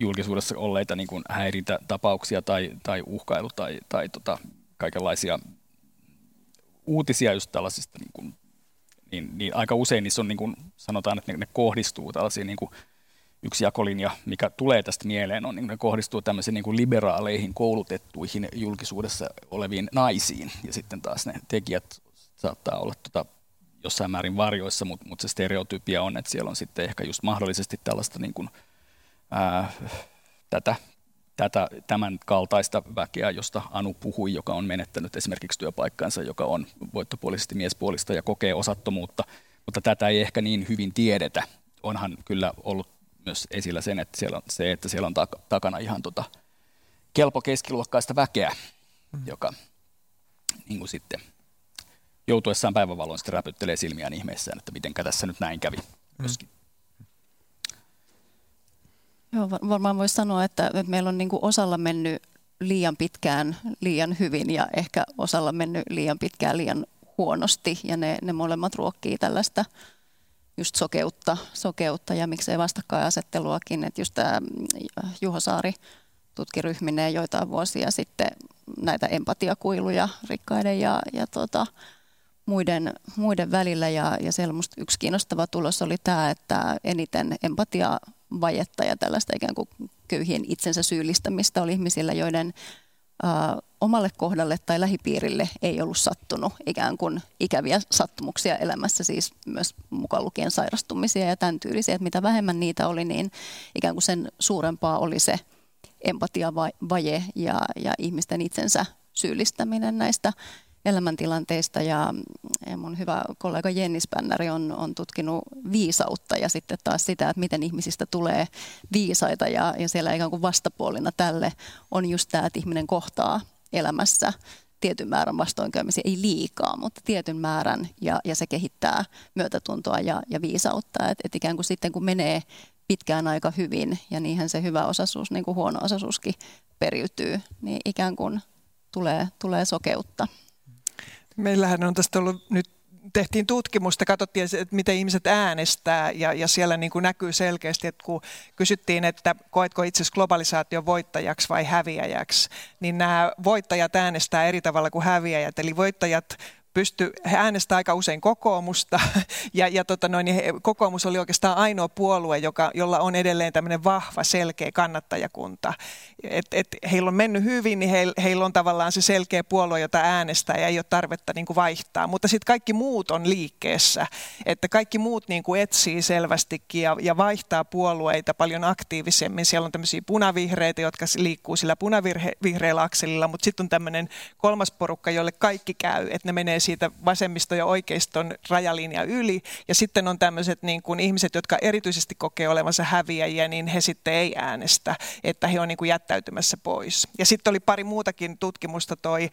julkisuudessa olleita niin kuin häirintätapauksia tai, tai uhkailu tai, tai tota, kaikenlaisia uutisia just tällaisista niin kuin Niin, niin aika usein niissä on, niin kuin sanotaan, että ne, ne kohdistuu tällaisiin, niin kuin yksi jakolinja, mikä tulee tästä mieleen, on, niin ne kohdistuu tämmöisiin niin kuin liberaaleihin koulutettuihin julkisuudessa oleviin naisiin. Ja sitten taas ne tekijät saattaa olla tota, jossain määrin varjoissa, mutta mut se stereotypia on, että siellä on sitten ehkä just mahdollisesti tällaista niin kuin, ää, tätä, tätä, tämän kaltaista väkeä, josta Anu puhui, joka on menettänyt esimerkiksi työpaikkansa, joka on voittopuolisesti miespuolista ja kokee osattomuutta, mutta tätä ei ehkä niin hyvin tiedetä. Onhan kyllä ollut myös esillä sen, että siellä on, se, että siellä on takana ihan tota kelpo keskiluokkaista väkeä, mm. joka niin kuin sitten joutuessaan päivänvaloon sitten räpyttelee silmiään ihmeissään, että mitenkä tässä nyt näin kävi myöskin. Mm. Joo, varmaan voisi sanoa, että meillä on niin kuin osalla mennyt liian pitkään liian hyvin ja ehkä osalla mennyt liian pitkään liian huonosti, ja ne, ne molemmat ruokkii tällaista just sokeutta, sokeutta ja miksei vastakkainasetteluakin, että just tämä Juho Saari tutki ryhmineen joitain vuosia sitten näitä empatiakuiluja rikkaiden ja, ja tota, muiden, muiden välillä, ja, ja siellä musta yksi kiinnostava tulos oli tämä, että eniten empatiaa vajetta ja tällaista ikään kuin köyhien itsensä syyllistämistä oli ihmisillä, joiden ä, omalle kohdalle tai lähipiirille ei ollut sattunut ikään kuin ikäviä sattumuksia elämässä, siis myös mukaan lukien sairastumisia ja tämän tyylisiä. Että mitä vähemmän niitä oli, niin ikään kuin sen suurempaa oli se empatiavaje ja, ja ihmisten itsensä syyllistäminen näistä elämäntilanteista, ja mun hyvä kollega Jenni Spännäri on, on tutkinut viisautta ja sitten taas sitä, että miten ihmisistä tulee viisaita, ja, ja siellä ikään kuin vastapuolina tälle on just tämä, että ihminen kohtaa elämässä tietyn määrän vastoinkäymisiä, ei liikaa, mutta tietyn määrän, ja, ja se kehittää myötätuntoa ja, ja viisautta, että et ikään kuin sitten kun menee pitkään aika hyvin, ja niinhän se hyvä osaisuus, niin kuin huono osaisuuskin periytyy, niin ikään kuin tulee, tulee sokeutta. Meillähän on tästä ollut nyt, tehtiin tutkimusta, katsottiin, että miten ihmiset äänestää, ja, ja siellä niin kuin näkyy selkeästi, että kun kysyttiin, että koetko itse asiassa globalisaation voittajaksi vai häviäjäksi, niin nämä voittajat äänestää eri tavalla kuin häviäjät, eli voittajat pysty äänestämään aika usein kokoomusta, ja, ja tota noin, kokoomus oli oikeastaan ainoa puolue, joka, jolla on edelleen tämmöinen vahva, selkeä kannattajakunta. Et, et heillä on mennyt hyvin, niin heillä heil on tavallaan se selkeä puolue, jota äänestää, ja ei ole tarvetta niin kuin vaihtaa. Mutta sitten kaikki muut on liikkeessä, että kaikki muut niin kuin etsii selvästikin ja, ja vaihtaa puolueita paljon aktiivisemmin. Siellä on tämmöisiä punavihreitä, jotka liikkuu sillä punavihreällä akselilla, mutta sitten on tämmöinen kolmas porukka, jolle kaikki käy, että ne menee siitä vasemmiston ja oikeiston rajalinja yli, ja sitten on tämmöiset niin kuin ihmiset, jotka erityisesti kokee olevansa häviäjiä, niin he sitten ei äänestä, että he on niin kuin jättäytymässä pois. Ja sitten oli pari muutakin tutkimusta, toi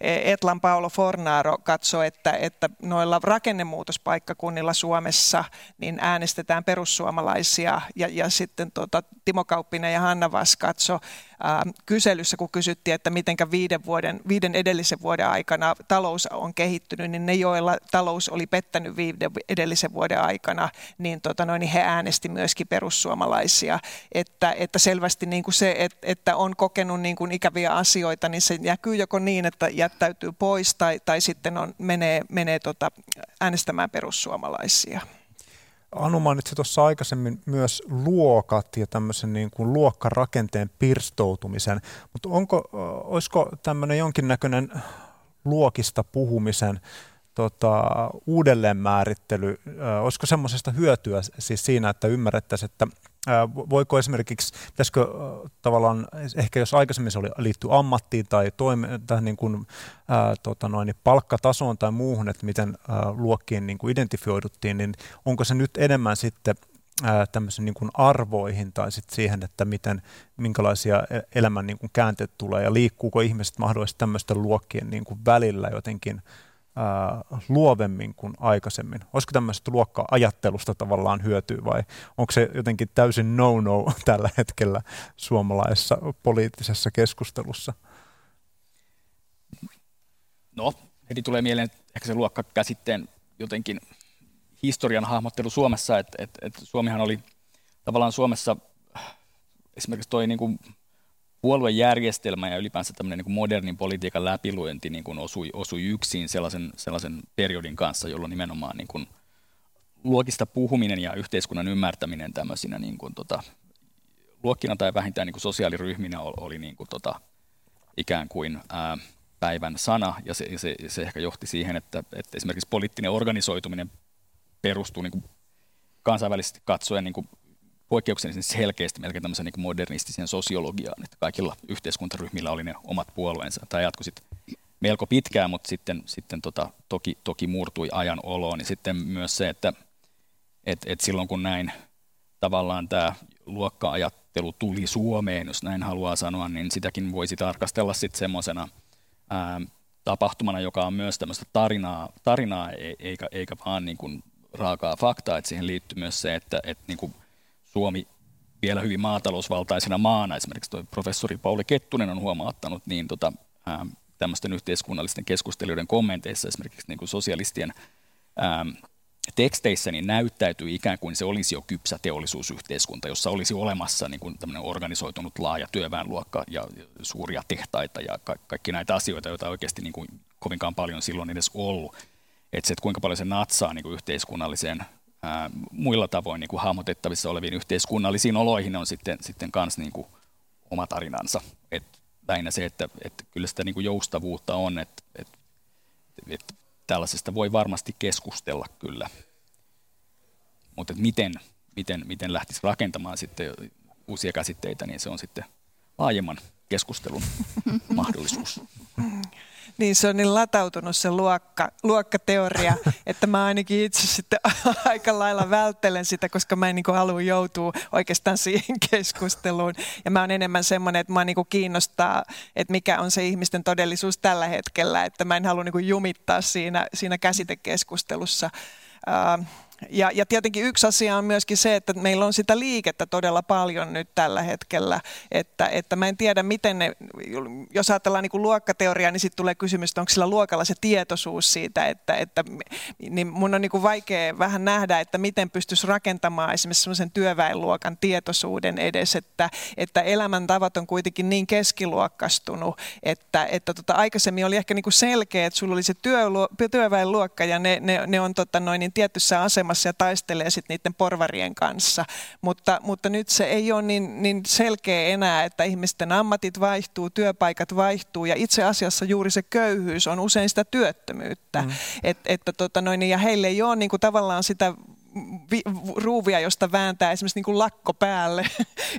Etlan Paolo Fornaaro katsoi, että, että noilla rakennemuutospaikkakunnilla Suomessa niin äänestetään perussuomalaisia, ja, ja sitten tota, Timo Kauppinen ja Hanna Vask katsoi äh, kyselyssä, kun kysyttiin, että mitenkä viiden, vuoden, viiden edellisen vuoden aikana talous on kehittynyt, niin ne, joilla talous oli pettänyt viiden edellisen vuoden aikana, niin, tota noin, niin he äänesti myöskin perussuomalaisia. Että, että selvästi niin kuin se, et, että on kokenut niin kuin ikäviä asioita, niin se näkyy joko niin, että jättäytyy pois tai, tai sitten on, menee, menee tota, äänestämään perussuomalaisia. Anu mainitsi tuossa aikaisemmin myös luokat ja tämmöisen niin kuin luokkarakenteen pirstoutumisen, mutta olisiko tämmöinen jonkinnäköinen luokista puhumisen tota, uudelleenmäärittely, olisiko semmoisesta hyötyä siis siinä, että ymmärrettäisiin, että voiko esimerkiksi, pitäisikö tavallaan, ehkä jos aikaisemmin se oli liittyy ammattiin tai, toime, tai niin kuin, ää, tota noin, palkkatasoon tai muuhun, että miten ää, luokkiin niin kuin identifioiduttiin, niin onko se nyt enemmän sitten ää, tämmöisen niin kuin arvoihin tai sitten siihen, että miten, minkälaisia elämän niin kuin käänteet tulee ja liikkuuko ihmiset mahdollisesti tämmöisten luokkien niin kuin välillä jotenkin luovemmin kuin aikaisemmin. Olisiko tämmöistä luokka-ajattelusta tavallaan hyötyä vai onko se jotenkin täysin no-no tällä hetkellä suomalaisessa poliittisessa keskustelussa? No, heti tulee mieleen ehkä se luokkakäsitteen jotenkin historian hahmottelu Suomessa, että et, et Suomihan oli tavallaan Suomessa esimerkiksi toi niin kuin puoluejärjestelmä ja ylipäänsä tämmöinen niin kuin modernin politiikan läpiluenti niin kuin osui, osui yksin sellaisen, sellaisen periodin kanssa, jolloin nimenomaan niin kuin luokista puhuminen ja yhteiskunnan ymmärtäminen tämmöisinä niin kuin tota, luokkina tai vähintään niin kuin sosiaaliryhminä oli niin kuin tota, ikään kuin ää, päivän sana. Ja se, se, se ehkä johti siihen, että, että esimerkiksi poliittinen organisoituminen perustuu niin kuin kansainvälisesti katsoen niin kuin poikkeuksellisen selkeästi melkein tämmöisen niin modernistiseen sosiologiaan, että kaikilla yhteiskuntaryhmillä oli ne omat puolueensa. Tämä jatkui sitten melko pitkään, mutta sitten, sitten tota, toki, toki murtui ajan oloon. Ja sitten myös se, että et, et silloin kun näin tavallaan tämä luokka-ajattelu tuli Suomeen, jos näin haluaa sanoa, niin sitäkin voisi tarkastella sitten semmoisena tapahtumana, joka on myös tämmöistä tarinaa, tarinaa e, eikä, eikä vaan niin kuin raakaa faktaa. Että siihen liittyy myös se, että et, niin kuin Suomi vielä hyvin maatalousvaltaisena maana, esimerkiksi tuo professori Pauli Kettunen on huomauttanut niin tota, ää, tämmöisten yhteiskunnallisten keskustelijoiden kommenteissa, esimerkiksi niin kuin sosialistien ää, teksteissä, niin näyttäytyy ikään kuin se olisi jo kypsä teollisuusyhteiskunta, jossa olisi olemassa niin kuin tämmöinen organisoitunut laaja työväenluokka ja suuria tehtaita ja ka- kaikki näitä asioita, joita oikeasti niin kuin kovinkaan paljon silloin edes ollut. Et se, että kuinka paljon se natsaa niin kuin yhteiskunnalliseen Ää, muilla tavoin niin kuin hahmotettavissa oleviin yhteiskunnallisiin oloihin on sitten, sitten kans niin kuin oma tarinansa. Et lähinnä se, että et kyllä sitä niin kuin joustavuutta on, että et, et tällaisesta voi varmasti keskustella kyllä. Mutta miten, miten, miten lähtisi rakentamaan sitten uusia käsitteitä, niin se on sitten laajemman keskustelun mahdollisuus. Niin se on niin latautunut se luokka, luokkateoria, että mä ainakin itse sitten aika lailla välttelen sitä, koska mä en niin kuin halua joutua oikeastaan siihen keskusteluun. Ja mä oon enemmän semmoinen, että mä niin kuin kiinnostaa, että mikä on se ihmisten todellisuus tällä hetkellä, että mä en halua niin kuin jumittaa siinä, siinä käsitekeskustelussa. Ja, ja tietenkin yksi asia on myöskin se, että meillä on sitä liikettä todella paljon nyt tällä hetkellä, että, että mä en tiedä miten ne, jos ajatellaan niin kuin luokkateoriaa, niin sitten tulee kysymys, että onko sillä luokalla se tietoisuus siitä, että, että niin mun on niin kuin vaikea vähän nähdä, että miten pystyisi rakentamaan esimerkiksi semmoisen työväenluokan tietoisuuden edes, että, että elämäntavat on kuitenkin niin keskiluokkastunut, että, että tota, aikaisemmin oli ehkä niin kuin selkeä, että sulla oli se työ, työväenluokka ja ne, ne, ne on tota noin, niin tietyssä asemassa ja taistelee sitten niiden porvarien kanssa, mutta, mutta nyt se ei ole niin, niin selkeä enää, että ihmisten ammatit vaihtuu, työpaikat vaihtuu ja itse asiassa juuri se köyhyys on usein sitä työttömyyttä, mm. Et, että tota noin, ja heille ei ole niin kuin tavallaan sitä Vi- ruuvia, josta vääntää esimerkiksi niin kuin lakko päälle,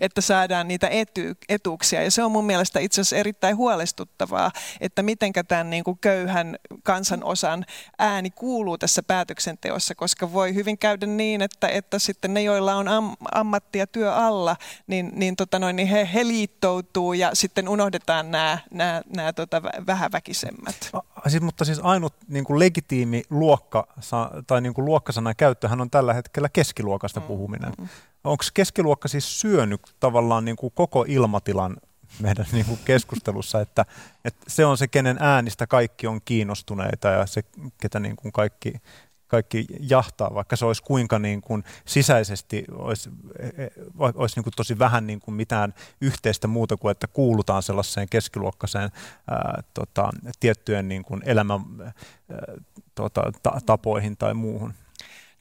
että saadaan niitä etu- etuuksia. Ja se on mun mielestä itse asiassa erittäin huolestuttavaa, että mitenkä tämän niin kuin köyhän kansanosan ääni kuuluu tässä päätöksenteossa, koska voi hyvin käydä niin, että, että sitten ne, joilla on am- ammattia työ alla, niin, niin, tota noin, niin he, he liittoutuu ja sitten unohdetaan nämä, nämä, nämä tota vähäväkisemmät. A, siis, mutta siis ainut niin kuin legitiimi luokka tai niin kuin luokkasana käyttöhän on tällä hetkellä keskiluokasta puhuminen. Mm-hmm. Onko keskiluokka siis syönyt tavallaan niin kuin koko ilmatilan meidän niin kuin keskustelussa, että, että se on se, kenen äänistä kaikki on kiinnostuneita ja se, ketä niin kuin kaikki, kaikki jahtaa, vaikka se olisi kuinka niin kuin sisäisesti olisi, olisi niin kuin tosi vähän niin kuin mitään yhteistä muuta kuin, että kuulutaan sellaiseen keskiluokkaiseen ää, tota, tiettyjen niin kuin elämän ää, tota, ta, tapoihin tai muuhun.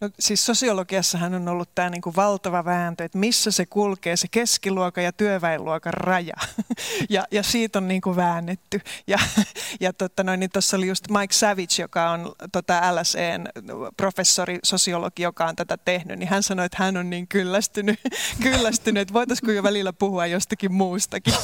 No siis sosiologiassahan on ollut tämä niin kuin valtava vääntö, että missä se kulkee se keskiluokan ja työväenluokan raja. ja, ja siitä on niin kuin väännetty. Ja, ja tuossa niin oli just Mike Savage, joka on tota L S E:n professori, sosiologi, joka on tätä tehnyt, niin hän sanoi, että hän on niin kyllästynyt, kyllästynyt että voitaisiinko jo välillä puhua jostakin muustakin.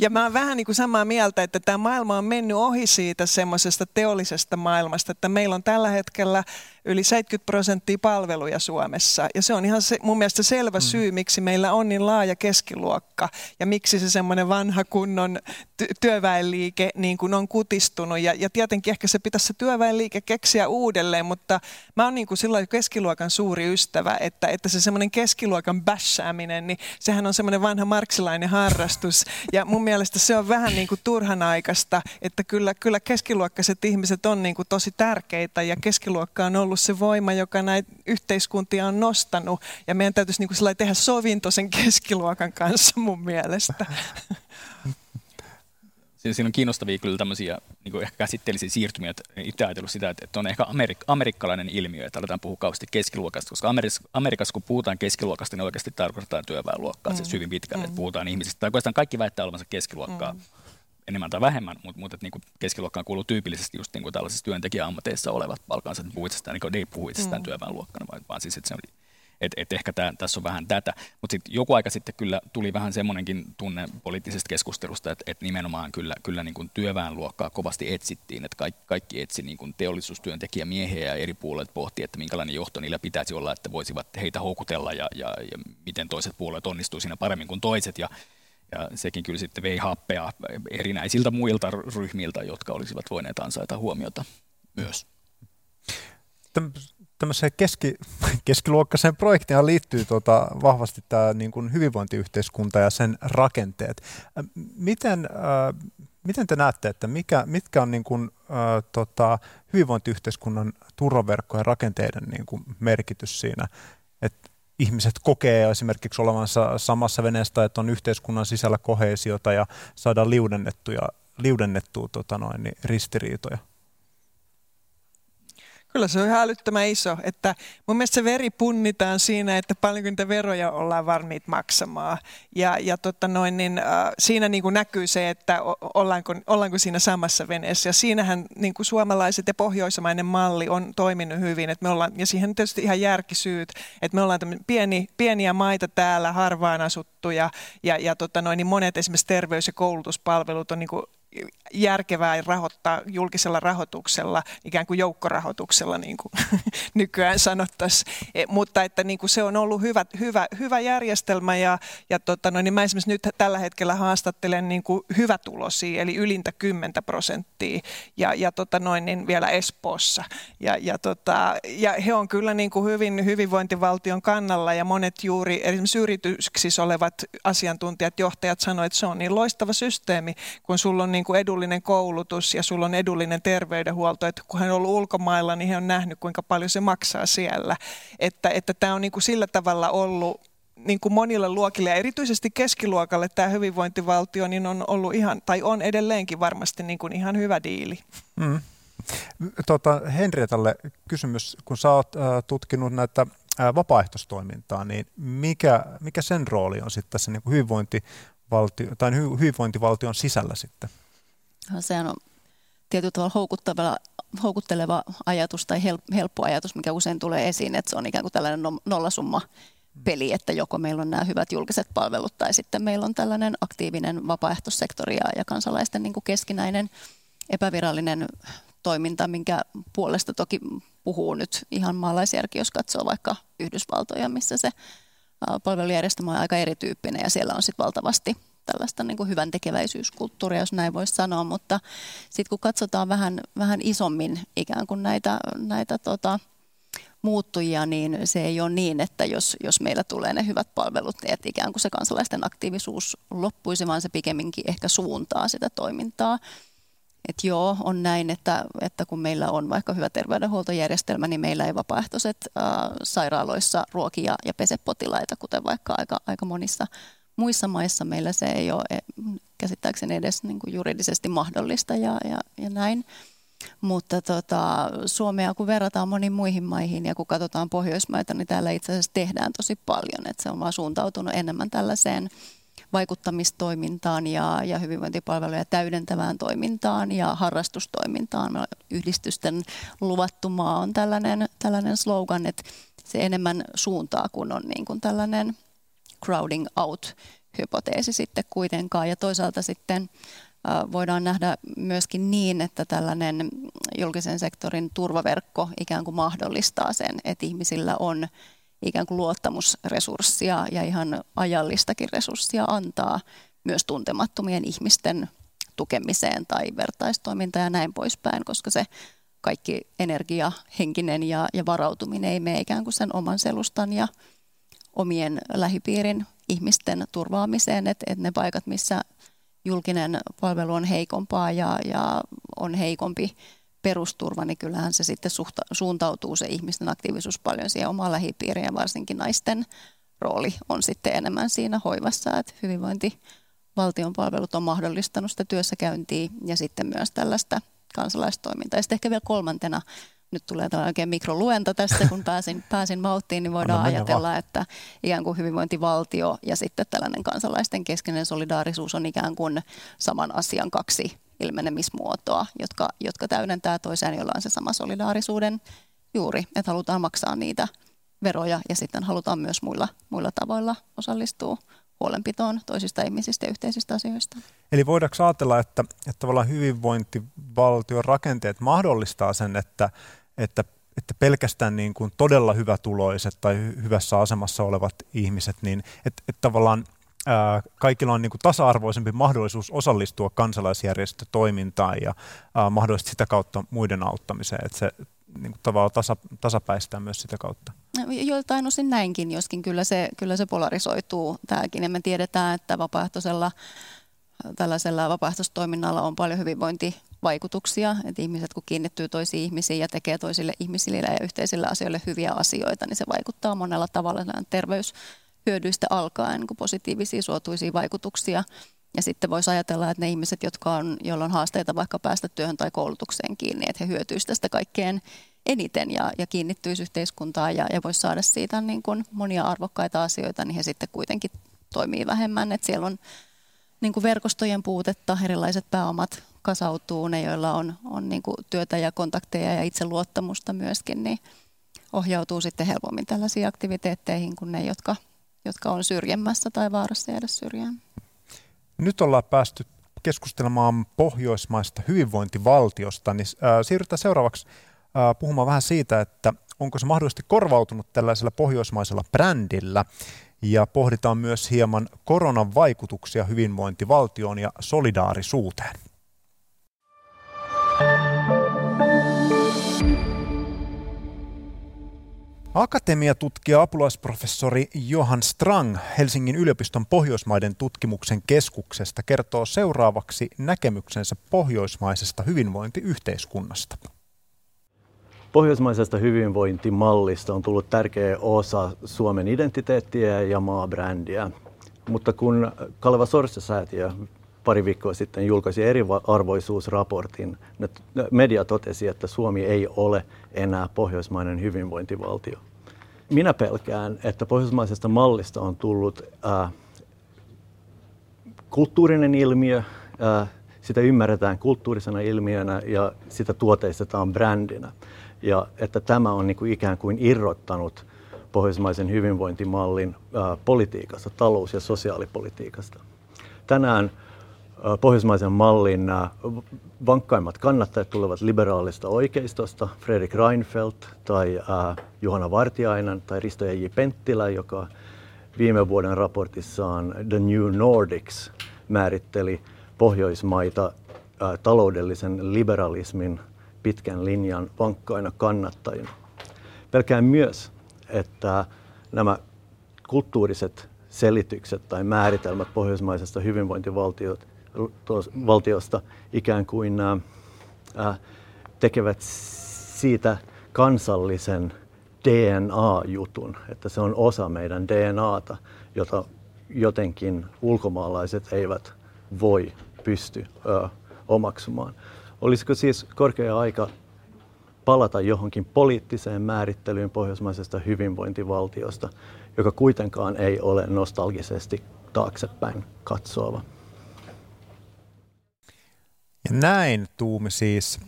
ja mä oon vähän niin kuin samaa mieltä, että tämä maailma on mennyt ohi siitä semmoisesta teollisesta maailmasta, että meillä on tällä hetkellä yli seitsemänkymmentä prosenttia palveluja Suomessa. Ja se on ihan se, mun mielestä selvä syy, miksi meillä on niin laaja keskiluokka ja miksi se semmoinen vanha kunnon ty- työväenliike niin kuin on kutistunut. Ja, ja tietenkin ehkä se pitäisi se työväenliike keksiä uudelleen, mutta mä oon niin kuin silloin keskiluokan suuri ystävä, että, että se semmoinen keskiluokan bässääminen, niin sehän on semmoinen vanha marksilainen harrastus. Ja mun mielestä se on vähän niin kuin turhanaikaista, että kyllä, kyllä keskiluokkaiset ihmiset on niin kuin tosi tärkeitä ja keskiluokka on ollut ollut se voima, joka näitä yhteiskuntia on nostanut, ja meidän täytyisi niinku sellainen tehdä sovinto sen keskiluokan kanssa mun mielestä. Siinä on kiinnostavia kyllä tämmöisiä niin kuin ehkä käsitteellisiä siirtymiä. Itse ajatellut sitä, että on ehkä amerik- amerikkalainen ilmiö, että aletaan puhua kauheasti keskiluokasta, koska Ameris- Amerikassa kun puhutaan keskiluokasta, niin oikeasti tarkoitetaan työväenluokkaa, mm. siis hyvin pitkään, mm. että puhutaan ihmisistä, tai oikeastaan kaikki väittää olevansa keskiluokkaa. Mm. enemmän tai vähemmän, mutta, mutta niin keskiluokkaan kuuluu tyypillisesti just niin tällaisissa työntekijäammateissa olevat palkansa, että puhuitsestaan, niin ei puhuitsestaan mm. työväenluokkana, vaan, vaan siis, että se on, et, et ehkä tää, tässä on vähän tätä. Mutta sitten joku aika sitten kyllä tuli vähän semmoinenkin tunne poliittisesta keskustelusta, että, että nimenomaan kyllä, kyllä niin kuin työväenluokkaa kovasti etsittiin, että kaikki, kaikki etsi niin kuin teollisuustyöntekijä miehiä ja eri puolueet pohti, että minkälainen johto niillä pitäisi olla, että voisivat heitä houkutella ja, ja, ja miten toiset puolueet onnistuu siinä paremmin kuin toiset. Ja Ja sekin kyllä sitten vei happea erinäisiltä muilta ryhmiltä, jotka olisivat voineet ansaita huomiota myös. Tämmöiseen keski, keskiluokkaiseen projektiin liittyy tuota vahvasti tämä niin kuin hyvinvointiyhteiskunta ja sen rakenteet. Miten, äh, miten te näette, että mikä, mitkä on niin kuin, äh, tota, hyvinvointiyhteiskunnan turvaverkkojen rakenteiden niin kuin merkitys siinä? Et ihmiset kokee esimerkiksi olevansa samassa veneessä, että on yhteiskunnan sisällä koheesiota ja saadaan liudennettuja, liudennettua tota noin, niin ristiriitoja. Kyllä se on ihan älyttömän iso. Että mun mielestä se veri punnitaan siinä, että paljonko niitä veroja ollaan valmiit maksamaan. Ja, ja tota noin, niin, äh, siinä niin kuin näkyy se, että ollaanko, ollaanko siinä samassa veneessä. Ja siinähän niin kuin suomalaiset ja pohjoismainen malli on toiminut hyvin. Että me ollaan, ja siihen on tietysti ihan järkisyyt, että me ollaan pieni, pieniä maita täällä, harvaan asuttuja. Ja, ja tota noin, niin monet esimerkiksi terveys- ja koulutuspalvelut on niin kuin järkevää rahoittaa julkisella rahoituksella, ikään kuin joukkorahoituksella, niin kuin nykyään sanottaisiin. E, mutta että niin kuin se on ollut hyvä, hyvä, hyvä järjestelmä, ja, ja tota, no, niin mä esimerkiksi nyt tällä hetkellä haastattelen niin kuin hyvätuloisia, eli ylintä kymmentä prosenttia, ja, ja tota, noin, niin vielä Espoossa. Ja, ja, tota, ja he on kyllä niin kuin hyvin hyvinvointivaltion kannalla, ja monet juuri esimerkiksi yrityksissä olevat asiantuntijat, johtajat sanoivat, että se on niin loistava systeemi, kun sulla on niin niin edullinen koulutus ja sulla on edullinen terveydenhuolto, että kun hän on ollut ulkomailla, niin he on nähnyt, kuinka paljon se maksaa siellä. Että, että tämä on niin kuin sillä tavalla ollut niin kuin monille luokille ja erityisesti keskiluokalle tämä hyvinvointivaltio niin on ollut ihan, tai on edelleenkin varmasti niin kuin ihan hyvä diili. Mm. Tota, Henrietalle kysymys, kun sä oot äh, tutkinut näitä äh, vapaaehtoistoimintaa, niin mikä, mikä sen rooli on sitten tässä niin kuin hyvinvointivaltio, tai hyvinvointivaltion sisällä sitten? Sehän on tietyllä tavalla houkutteleva ajatus tai helppo ajatus, mikä usein tulee esiin, että se on ikään kuin tällainen nollasumma peli, että joko meillä on nämä hyvät julkiset palvelut tai sitten meillä on tällainen aktiivinen vapaaehtoissektori ja kansalaisten niin kuin keskinäinen epävirallinen toiminta, minkä puolesta toki puhuu nyt ihan maalaisjärki, jos katsoo vaikka Yhdysvaltoja, missä se palvelujärjestelmä on aika erityyppinen ja siellä on sitten valtavasti tällaista niin kuin hyvän tekeväisyyskulttuuria, jos näin voisi sanoa, mutta sitten kun katsotaan vähän, vähän isommin ikään kuin näitä, näitä tota, muuttujia, niin se ei ole niin, että jos, jos meillä tulee ne hyvät palvelut, niin että ikään kuin se kansalaisten aktiivisuus loppuisi, vaan se pikemminkin ehkä suuntaa sitä toimintaa. Että joo, on näin, että, että kun meillä on vaikka hyvä terveydenhuoltojärjestelmä, niin meillä ei vapaaehtoiset äh, sairaaloissa ruokia ja pese potilaita, kuten vaikka aika, aika monissa muissa maissa. Meillä se ei ole käsittääkseni edes niin kuin juridisesti mahdollista ja, ja, ja näin. Mutta tota, Suomea kun verrataan moniin muihin maihin ja kun katsotaan Pohjoismaita, niin täällä itse asiassa tehdään tosi paljon. Että se on vaan suuntautunut enemmän tällaiseen vaikuttamistoimintaan ja, ja hyvinvointipalveluja täydentävään toimintaan ja harrastustoimintaan. Yhdistysten luvattumaa on tällainen, tällainen slogan, että se enemmän suuntaa kuin on niin kuin tällainen crowding out-hypoteesi sitten kuitenkaan. Ja toisaalta sitten voidaan nähdä myöskin niin, että tällainen julkisen sektorin turvaverkko ikään kuin mahdollistaa sen, että ihmisillä on ikään kuin luottamusresurssia ja ihan ajallistakin resurssia antaa myös tuntemattomien ihmisten tukemiseen tai vertaistoimintaan ja näin poispäin, koska se kaikki energia, henkinen ja, ja varautuminen ei mene ikään kuin sen oman selustan ja omien lähipiirin ihmisten turvaamiseen, että et ne paikat, missä julkinen palvelu on heikompaa ja, ja on heikompi perusturva, niin kyllähän se sitten suhta, suuntautuu se ihmisten aktiivisuus paljon siihen omaan lähipiiriin ja varsinkin naisten rooli on sitten enemmän siinä hoivassa, että hyvinvointivaltion palvelut on mahdollistanut sitä työssäkäyntiä ja sitten myös tällaista kansalaistoimintaa. Ja sitten ehkä vielä kolmantena, nyt tulee tällainen oikein mikroluento tästä, kun pääsin, pääsin vauhtiin, niin voidaan ajatella, vaan. Että ikään kuin hyvinvointivaltio ja sitten tällainen kansalaisten keskeinen solidaarisuus on ikään kuin saman asian kaksi ilmenemismuotoa, jotka, jotka täydentää toiseen, jolla on se sama solidaarisuuden juuri, että halutaan maksaa niitä veroja ja sitten halutaan myös muilla, muilla tavoilla osallistua huolenpitoon toisista ihmisistä ja yhteisistä asioista. Eli voidaanko ajatella, että, että tavallaan hyvinvointivaltion rakenteet mahdollistaa sen, että, että, että pelkästään niin kuin todella hyvätuloiset tai hyvässä asemassa olevat ihmiset, niin että, että tavallaan ää, kaikilla on niin kuin tasa-arvoisempi mahdollisuus osallistua kansalaisjärjestötoimintaan ja ää, mahdollisesti sitä kautta muiden auttamiseen, että se niin kuin tavallaan tasa, tasapäistää myös sitä kautta. Joiltain osin näinkin, joskin kyllä se, kyllä se polarisoituu tämäkin. Ja me tiedetään, että vapaaehtoisella tällaisella vapaaehtoistoiminnalla on paljon hyvinvointivaikutuksia. Että ihmiset kun kiinnittyy toisiin ihmisiin ja tekee toisille ihmisille ja yhteisille asioille hyviä asioita, niin se vaikuttaa monella tavalla terveyshyödyistä alkaen niin positiivisia suotuisia vaikutuksia. Ja sitten voisi ajatella, että ne ihmiset, jotka on, joilla on haasteita vaikka päästä työhön tai koulutukseen kiinni, että he hyötyisivät tästä kaikkeen eniten ja, ja kiinnittyisi yhteiskuntaan ja, ja voisi saada siitä niin kuin monia arvokkaita asioita, niin he sitten kuitenkin toimii vähemmän. Että siellä on niin kuin verkostojen puutetta, erilaiset pääomat kasautuu, ne joilla on, on niin kuin työtä ja kontakteja ja itseluottamusta myöskin, niin ohjautuu sitten helpommin tällaisiin aktiviteetteihin kuin ne, jotka, jotka on syrjemmässä tai vaarassa jäädä syrjään. Nyt ollaan päästy keskustelemaan pohjoismaista hyvinvointivaltiosta, niin siirrytään seuraavaksi puhumaan vähän siitä, että onko se mahdollisesti korvautunut tällaisella pohjoismaisella brändillä ja pohditaan myös hieman koronan vaikutuksia hyvinvointivaltioon ja solidaarisuuteen. Akatemiatutkija apulaisprofessori Johan Strang Helsingin yliopiston Pohjoismaiden tutkimuksen keskuksesta kertoo seuraavaksi näkemyksensä pohjoismaisesta hyvinvointiyhteiskunnasta. Pohjoismaisesta hyvinvointimallista on tullut tärkeä osa Suomen identiteettiä ja maabrändiä, mutta kun Kaleva Sorsa-säätiö pari viikkoa sitten julkaisi eriarvoisuusraportin, media totesi, että Suomi ei ole enää pohjoismainen hyvinvointivaltio. Minä pelkään, että pohjoismaisesta mallista on tullut äh, kulttuurinen ilmiö, äh, sitä ymmärretään kulttuurisena ilmiönä ja sitä tuoteistetaan brändinä. Ja että tämä on niin kuin ikään kuin irrottanut pohjoismaisen hyvinvointimallin äh, politiikasta, talous- ja sosiaalipolitiikasta. Tänään pohjoismaisen mallin vankkaimmat kannattajat tulevat liberaalista oikeistosta, Fredrik Reinfeldt tai äh, Juhana Vartiainen tai Risto E. J. Penttilä, joka viime vuoden raportissaan The New Nordics määritteli Pohjoismaita äh, taloudellisen liberalismin pitkän linjan vankkaina kannattajina. Pelkään myös, että nämä kulttuuriset selitykset tai määritelmät pohjoismaisesta hyvinvointivaltiota valtiosta ikään kuin äh, tekevät siitä kansallisen D N A-jutun, että se on osa meidän D N A:ta, jota jotenkin ulkomaalaiset eivät voi pysty äh, omaksumaan. Olisiko siis korkea aika palata johonkin poliittiseen määrittelyyn pohjoismaisesta hyvinvointivaltiosta, joka kuitenkaan ei ole nostalgisesti taaksepäin katsoava? Ja näin tuumi siis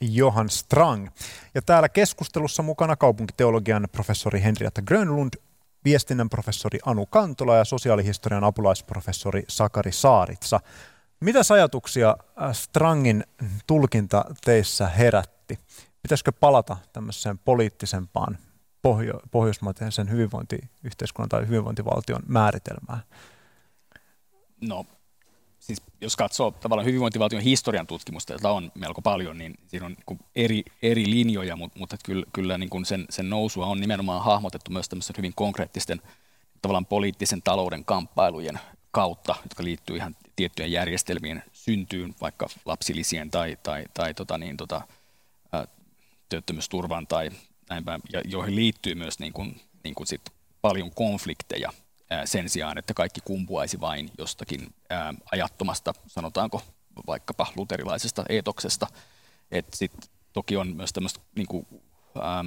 Johan Strang. Ja täällä keskustelussa mukana kaupunkiteologian professori Henrietta Grönlund, viestinnän professori Anu Kantola ja sosiaalihistorian apulaisprofessori Sakari Saaritsa. Mitäs ajatuksia Strangin tulkinta teissä herätti? Pitäisikö palata tämmöiseen poliittisempaan pohjo- pohjoismaisen hyvinvointiyhteiskunnan tai hyvinvointivaltion määritelmään? No, siis jos katsoo tavallaan hyvinvointivaltion historian tutkimusta, jota on melko paljon, niin siinä on niin eri, eri linjoja, mutta, mutta kyllä, kyllä niin kuin sen, sen nousua on nimenomaan hahmotettu myös tämmöisen hyvin konkreettisten tavallaan poliittisen talouden kamppailujen kautta, jotka liittyy ihan tiettyjen järjestelmien syntyyn, vaikka lapsilisien tai, tai, tai tota niin, tota, ä, työttömyysturvan tai näin päin, ja joihin liittyy myös niin kuin, niin kuin sit paljon konflikteja ä, sen sijaan, että kaikki kumpuaisi vain jostakin ä, ajattomasta, sanotaanko vaikkapa luterilaisesta eetoksesta. Et sit toki on myös tämmöistä niin kuin, ä,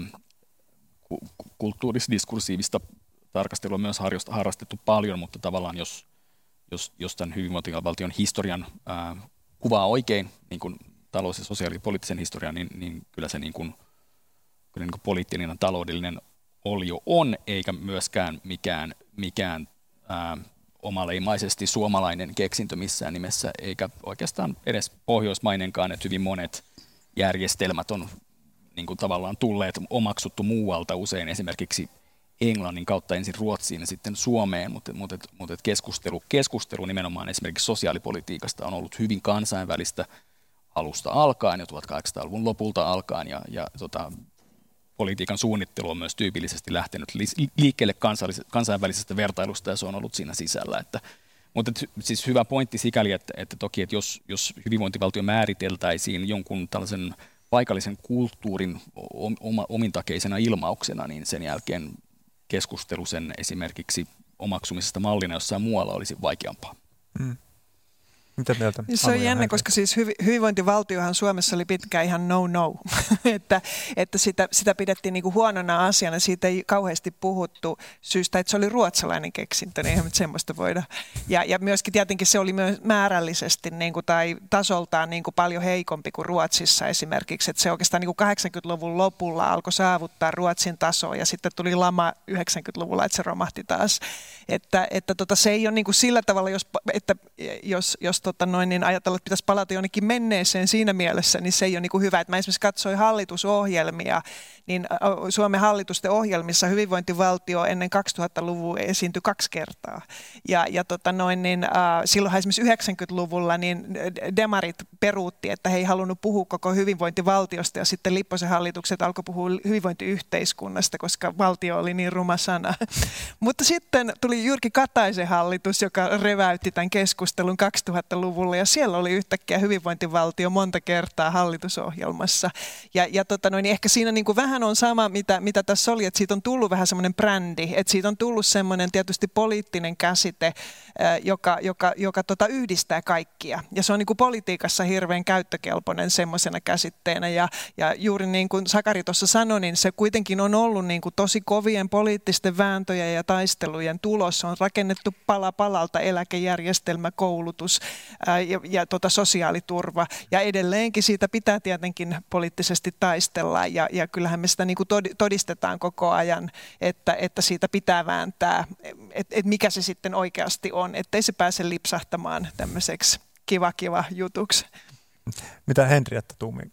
kulttuuris-diskursiivista tarkastelua myös harrastettu paljon, mutta tavallaan jos Jos, jos tämän hyvinvointivaltion historian ää, kuvaa oikein, niin kuin talous- ja sosiaalipoliittisen historian, niin, niin kyllä se niin kuin, kyllä niin kuin poliittinen ja taloudellinen olio on, eikä myöskään mikään, mikään ää, omaleimaisesti suomalainen keksintö missään nimessä, eikä oikeastaan edes pohjoismainenkaan, että hyvin monet järjestelmät on niin kuin tavallaan tulleet, omaksuttu muualta usein esimerkiksi Englannin kautta ensin Ruotsiin ja sitten Suomeen, mutta, mutta, mutta keskustelu, keskustelu nimenomaan esimerkiksi sosiaalipolitiikasta on ollut hyvin kansainvälistä alusta alkaen, jo tuhatkahdeksansataaluvun lopulta alkaen, ja, ja tota, politiikan suunnittelu on myös tyypillisesti lähtenyt liikkeelle kansainvälisestä vertailusta, ja se on ollut siinä sisällä. Että, mutta et, siis hyvä pointti sikäli, että, että toki että jos, jos hyvinvointivaltio määriteltäisiin jonkun tällaisen paikallisen kulttuurin oma, omintakeisena ilmauksena, niin sen jälkeen keskustelu sen esimerkiksi omaksumisesta mallina jossain muualla olisi vaikeampaa. Mm. Mitä mieltä? Se on jännä, koska siis hyvinvointivaltiohan Suomessa oli pitkään ihan no-no, että, että sitä, sitä pidettiin niinku huonona asiana, siitä ei kauheasti puhuttu syystä, että se oli ruotsalainen keksintö, niin eihän nyt semmoista voida. Ja, ja myöskin tietenkin se oli myös määrällisesti niinku, tai tasoltaan niinku paljon heikompi kuin Ruotsissa esimerkiksi, että se oikeastaan niinku kahdeksankymmentäluvun lopulla alkoi saavuttaa Ruotsin tasoa ja sitten tuli lama yhdeksänkymmentäluvulla, että se romahti taas. Että, että tota, se ei ole niinku sillä tavalla, jos, että jos, jos Totta noin, niin ajatella, että pitäisi palata jonnekin menneeseen siinä mielessä, niin se ei ole niin kuin hyvä. Että mä esimerkiksi katsoin hallitusohjelmia, niin Suomen hallitusten ohjelmissa hyvinvointivaltio ennen kaksituhattaluvun esiintyi kaksi kertaa. Ja, ja tota noin, niin, äh, silloinhan esimerkiksi yhdeksänkymmentäluvulla niin demarit peruutti, että he ei halunnut puhua koko hyvinvointivaltiosta, ja sitten Lipposen hallitukset alkoi puhua hyvinvointiyhteiskunnasta, koska valtio oli niin ruma sana. Mutta sitten tuli Jyrki Kataisen hallitus, joka reväytti tämän keskustelun kaksituhattaluvulla, ja siellä oli yhtäkkiä hyvinvointivaltio monta kertaa hallitusohjelmassa. Ja, ja tota noin, ehkä siinä niin kuin vähän on sama, mitä, mitä tässä oli, että siitä on tullut vähän semmoinen brändi, että siitä on tullut semmoinen tietysti poliittinen käsite, joka, joka, joka tota yhdistää kaikkia. Ja se on niin kuin politiikassa hirveän käyttökelpoinen semmoisena käsitteenä. Ja, ja juuri niin kuin Sakari tuossa sanoi, niin se kuitenkin on ollut niin kuin tosi kovien poliittisten vääntöjen ja taistelujen tulos. Se on rakennettu pala palalta eläkejärjestelmä, koulutus ää, ja, ja tota sosiaaliturva. Ja edelleenkin siitä pitää tietenkin poliittisesti taistella, ja, ja kyllähän me sitä niin kuin todistetaan koko ajan, että, että siitä pitää vääntää, että et mikä se sitten oikeasti on, ettei se pääse lipsahtamaan tämmöiseksi kiva-kiva jutuksi. Mitä Henrietta tuumii?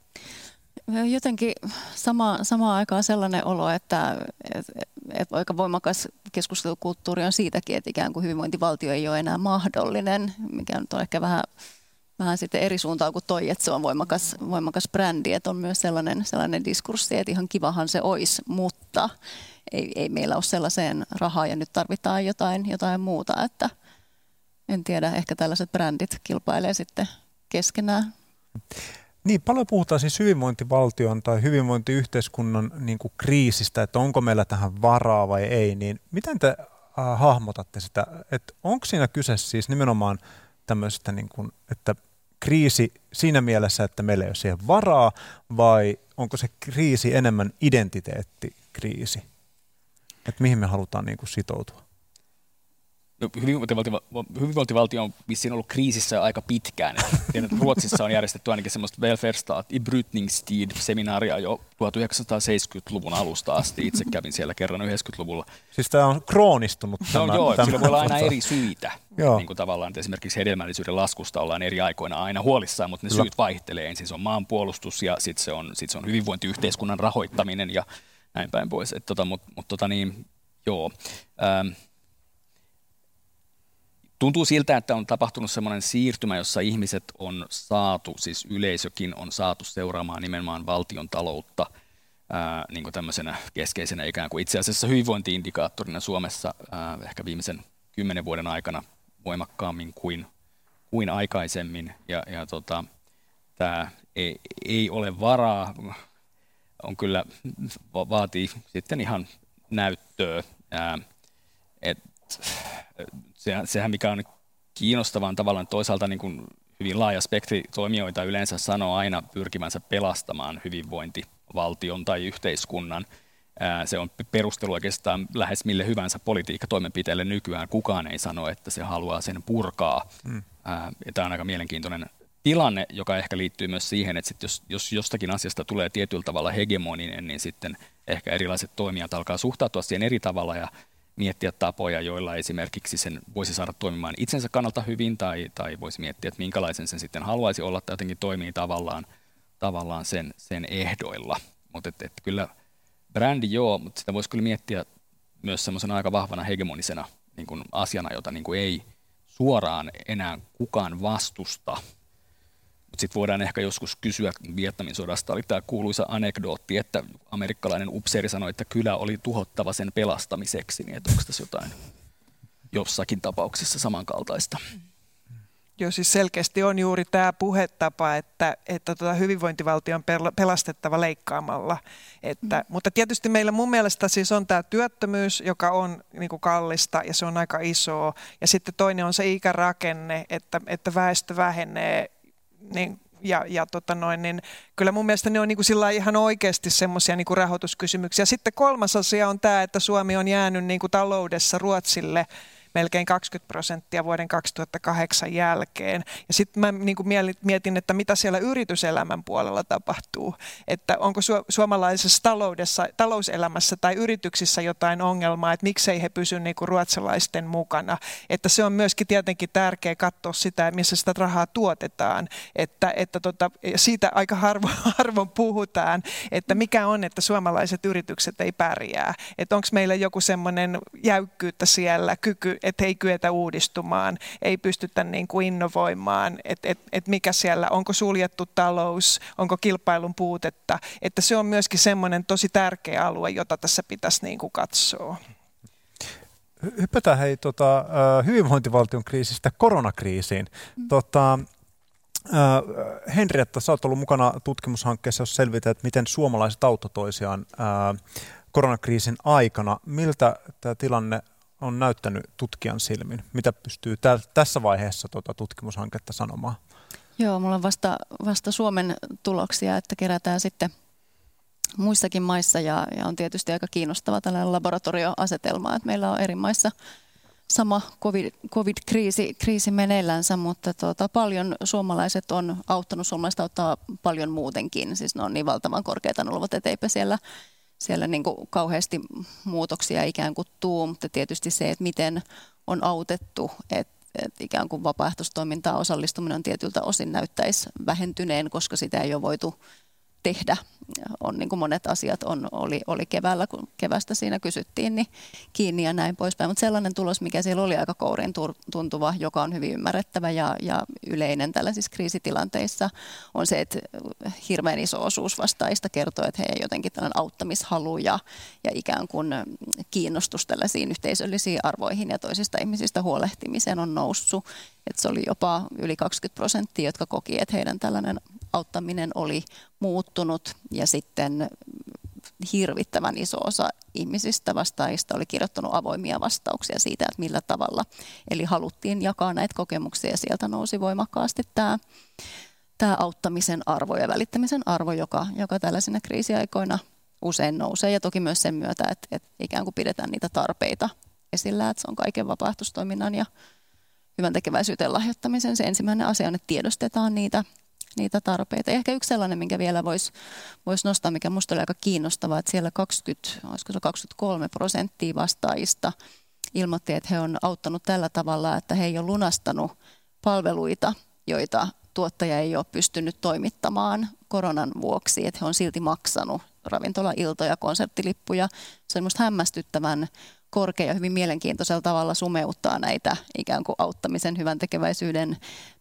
Jotenkin sama, samaan aikaan sellainen olo, että et, et aika voimakas keskustelukulttuuri on siitäkin, että ikään kuin hyvinvointivaltio ei ole enää mahdollinen, mikä nyt on ehkä vähän... Vähän sitten eri suuntaan kuin toi, että se on voimakas, voimakas brändi, että on myös sellainen, sellainen diskurssi, että ihan kivahan se olisi, mutta ei, ei meillä ole sellaiseen rahaa ja nyt tarvitaan jotain, jotain muuta, että en tiedä, ehkä tällaiset brändit kilpailee sitten keskenään. Niin, paljon puhutaan siis hyvinvointivaltion tai hyvinvointiyhteiskunnan niin kuin kriisistä, että onko meillä tähän varaa vai ei, niin miten te äh, hahmotatte sitä, että onko siinä kyse siis nimenomaan tämmöistä, niin kuin, että kriisi siinä mielessä, että meillä ei ole siihen varaa, vai onko se kriisi enemmän identiteettikriisi? Että mihin me halutaan niin kuin sitoutua? No, hyvinvointivaltio, hyvinvointivaltio on vissiin ollut kriisissä aika pitkään. Ruotsissa on järjestetty ainakin semmoista Välfärdsstat i brytningstid-seminaaria jo tuhatyhdeksänsataaseitsemänkymmentäluvun alusta asti. Itse kävin siellä kerran yhdeksänkymmentäluvulla. Siis tämä on kroonistunut. Tämä, no, joo, sillä voi olla aina eri syitä. Niin kuin tavallaan, että esimerkiksi hedelmällisyyden laskusta ollaan eri aikoina aina huolissaan, mutta ne syyt no. vaihtelee. Ensin se on maanpuolustus ja sitten se, sit se on hyvinvointiyhteiskunnan rahoittaminen ja näin päin pois. Et, tota, mut, mut, tota, niin, joo. Ähm, Tuntuu siltä, että on tapahtunut semmoinen siirtymä, jossa ihmiset on saatu, siis yleisökin on saatu seuraamaan nimenomaan valtion taloutta ää, niin kuin tämmöisenä keskeisenä ikään kuin itse asiassa hyvinvointiindikaattorina Suomessa ää, ehkä viimeisen kymmenen vuoden aikana voimakkaammin kuin, kuin aikaisemmin. Ja, ja tota, tämä ei, ei ole varaa, on kyllä, va- vaatii sitten ihan näyttöä. Ää, et, Sehän mikä on kiinnostavaa on tavallaan toisaalta niin kuin hyvin laaja spektri toimijoita yleensä sanoo aina pyrkivänsä pelastamaan hyvinvointivaltion tai yhteiskunnan. Se on perustelu oikeastaan lähes mille hyvänsä politiikkatoimenpiteelle nykyään. Kukaan ei sano, että se haluaa sen purkaa. Mm. Tämä on aika mielenkiintoinen tilanne, joka ehkä liittyy myös siihen, että sit jos, jos jostakin asiasta tulee tietyllä tavalla hegemoninen, niin sitten ehkä erilaiset toimijat alkaa suhtautua siihen eri tavalla ja miettiä tapoja, joilla esimerkiksi sen voisi saada toimimaan itsensä kannalta hyvin tai, tai voisi miettiä, että minkälaisen sen sitten haluaisi olla tai jotenkin toimii tavallaan, tavallaan sen, sen ehdoilla. Mutta et, et kyllä brändi joo, mutta sitä voisi kyllä miettiä myös semmoisena aika vahvana hegemonisena niin kuin asiana, jota niin kuin ei suoraan enää kukaan vastusta. Mutta sitten voidaan ehkä joskus kysyä, Vietnamin sodasta oli tämä kuuluisa anekdootti, että amerikkalainen upseeri sanoi, että kylä oli tuhottava sen pelastamiseksi, niin että onko tässä jotain jossakin tapauksessa samankaltaista? Joo, siis selkeästi on juuri tämä puhetapa, että, että tuota hyvinvointivaltio on pelastettava leikkaamalla. Että, mm. Mutta tietysti meillä mun mielestä siis on tämä työttömyys, joka on niin kuin kallista ja se on aika isoa. Ja sitten toinen on se ikärakenne, että, että väestö vähenee. Niin, ja, ja tota noin, niin kyllä mun mielestä ne on niin kuin sillä ihan oikeasti semmoisia niin kuin rahoituskysymyksiä. Sitten kolmas asia on tämä, että Suomi on jäänyt niin kuin taloudessa Ruotsille melkein kaksikymmentä prosenttia vuoden kaksituhattakahdeksan jälkeen. Ja sitten mä niin kuin mietin, että mitä siellä yrityselämän puolella tapahtuu. Että onko su- suomalaisessa taloudessa, talouselämässä tai yrityksissä jotain ongelmaa, että miksei he pysy niin kuin ruotsalaisten mukana. Että se on myöskin tietenkin tärkeää katsoa sitä, missä sitä rahaa tuotetaan. Että, että tota, siitä aika harvoin, harvoin puhutaan, että mikä on, että suomalaiset yritykset ei pärjää. Että onko meillä joku semmoinen jäykkyyttä siellä, kyky, että ei kyetä uudistumaan, ei pystytä niin kuin innovoimaan, että et, et mikä siellä, onko suljettu talous, onko kilpailun puutetta, että se on myöskin semmoinen tosi tärkeä alue, jota tässä pitäisi niin kuin katsoa. Hypätään hei tota, hyvinvointivaltion kriisistä koronakriisiin. Mm. Tota, äh, Henrietta, sä oot ollut mukana tutkimushankkeessa, jossa selvität, miten suomalaiset auttoi toisiaan äh, koronakriisin aikana. Miltä tämä tilanne on näyttänyt tutkijan silmin? Mitä pystyy täl, tässä vaiheessa tuota tutkimushanketta sanomaan? Joo, mulla on vasta, vasta Suomen tuloksia, että kerätään sitten muissakin maissa ja, ja on tietysti aika kiinnostava tällainen laboratorioasetelma, että meillä on eri maissa sama COVID, COVID-kriisi kriisi meneillänsä, mutta tuota, paljon suomalaiset on auttanut, suomalaiset auttaa paljon muutenkin, siis ne on niin valtavan korkeita nolvat, etteipä siellä Siellä niin kuin kauheasti muutoksia ikään kuin tuu, mutta tietysti se, että miten on autettu, että, että ikään kuin vapaaehtoistoimintaan osallistuminen on tietyltä osin näyttäisi vähentyneen, koska sitä ei ole voitu tehdä. On niin kuin monet asiat on, oli, oli keväällä, kun kevästä siinä kysyttiin, niin kiinni ja näin poispäin. Mutta sellainen tulos, mikä siellä oli aika kouriin tuntuva, joka on hyvin ymmärrettävä ja, ja yleinen tällaisissa kriisitilanteissa, on se, että hirveän iso osuus vastaajista kertoo, että heidän jotenkin tällainen auttamishalu ja, ja ikään kuin kiinnostus tällaisiin yhteisöllisiin arvoihin ja toisista ihmisistä huolehtimiseen on noussut. Et se oli jopa yli kaksikymmentä prosenttia, jotka koki, että heidän tällainen auttaminen oli muuttunut ja sitten hirvittävän iso osa ihmisistä vastaajista oli kirjoittanut avoimia vastauksia siitä, että millä tavalla. Eli haluttiin jakaa näitä kokemuksia ja sieltä nousi voimakkaasti tämä, tämä auttamisen arvo ja välittämisen arvo, joka, joka tällaisina kriisiaikoina usein nousee. Ja toki myös sen myötä, että, että ikään kuin pidetään niitä tarpeita esillä, että se on kaiken vapaaehtoistoiminnan ja hyvän tekeväisyyteen lahjoittamisen. Se ensimmäinen asia on, että tiedostetaan niitä, niitä tarpeita. Ja ehkä yksi sellainen, minkä vielä voisi vois nostaa, mikä minusta oli aika kiinnostavaa, että siellä kaksikymmentä, olisiko se kaksikymmentäkolme prosenttia vastaajista ilmoitti, että he on auttanut tällä tavalla, että he ei ole lunastanut palveluita, joita tuottaja ei ole pystynyt toimittamaan koronan vuoksi, että he on silti maksanut ravintolailtoja, konserttilippuja. Se on minusta hämmästyttävän korkea ja hyvin mielenkiintoisella tavalla sumeuttaa näitä ikään kuin auttamisen, hyvän tekeväisyyden,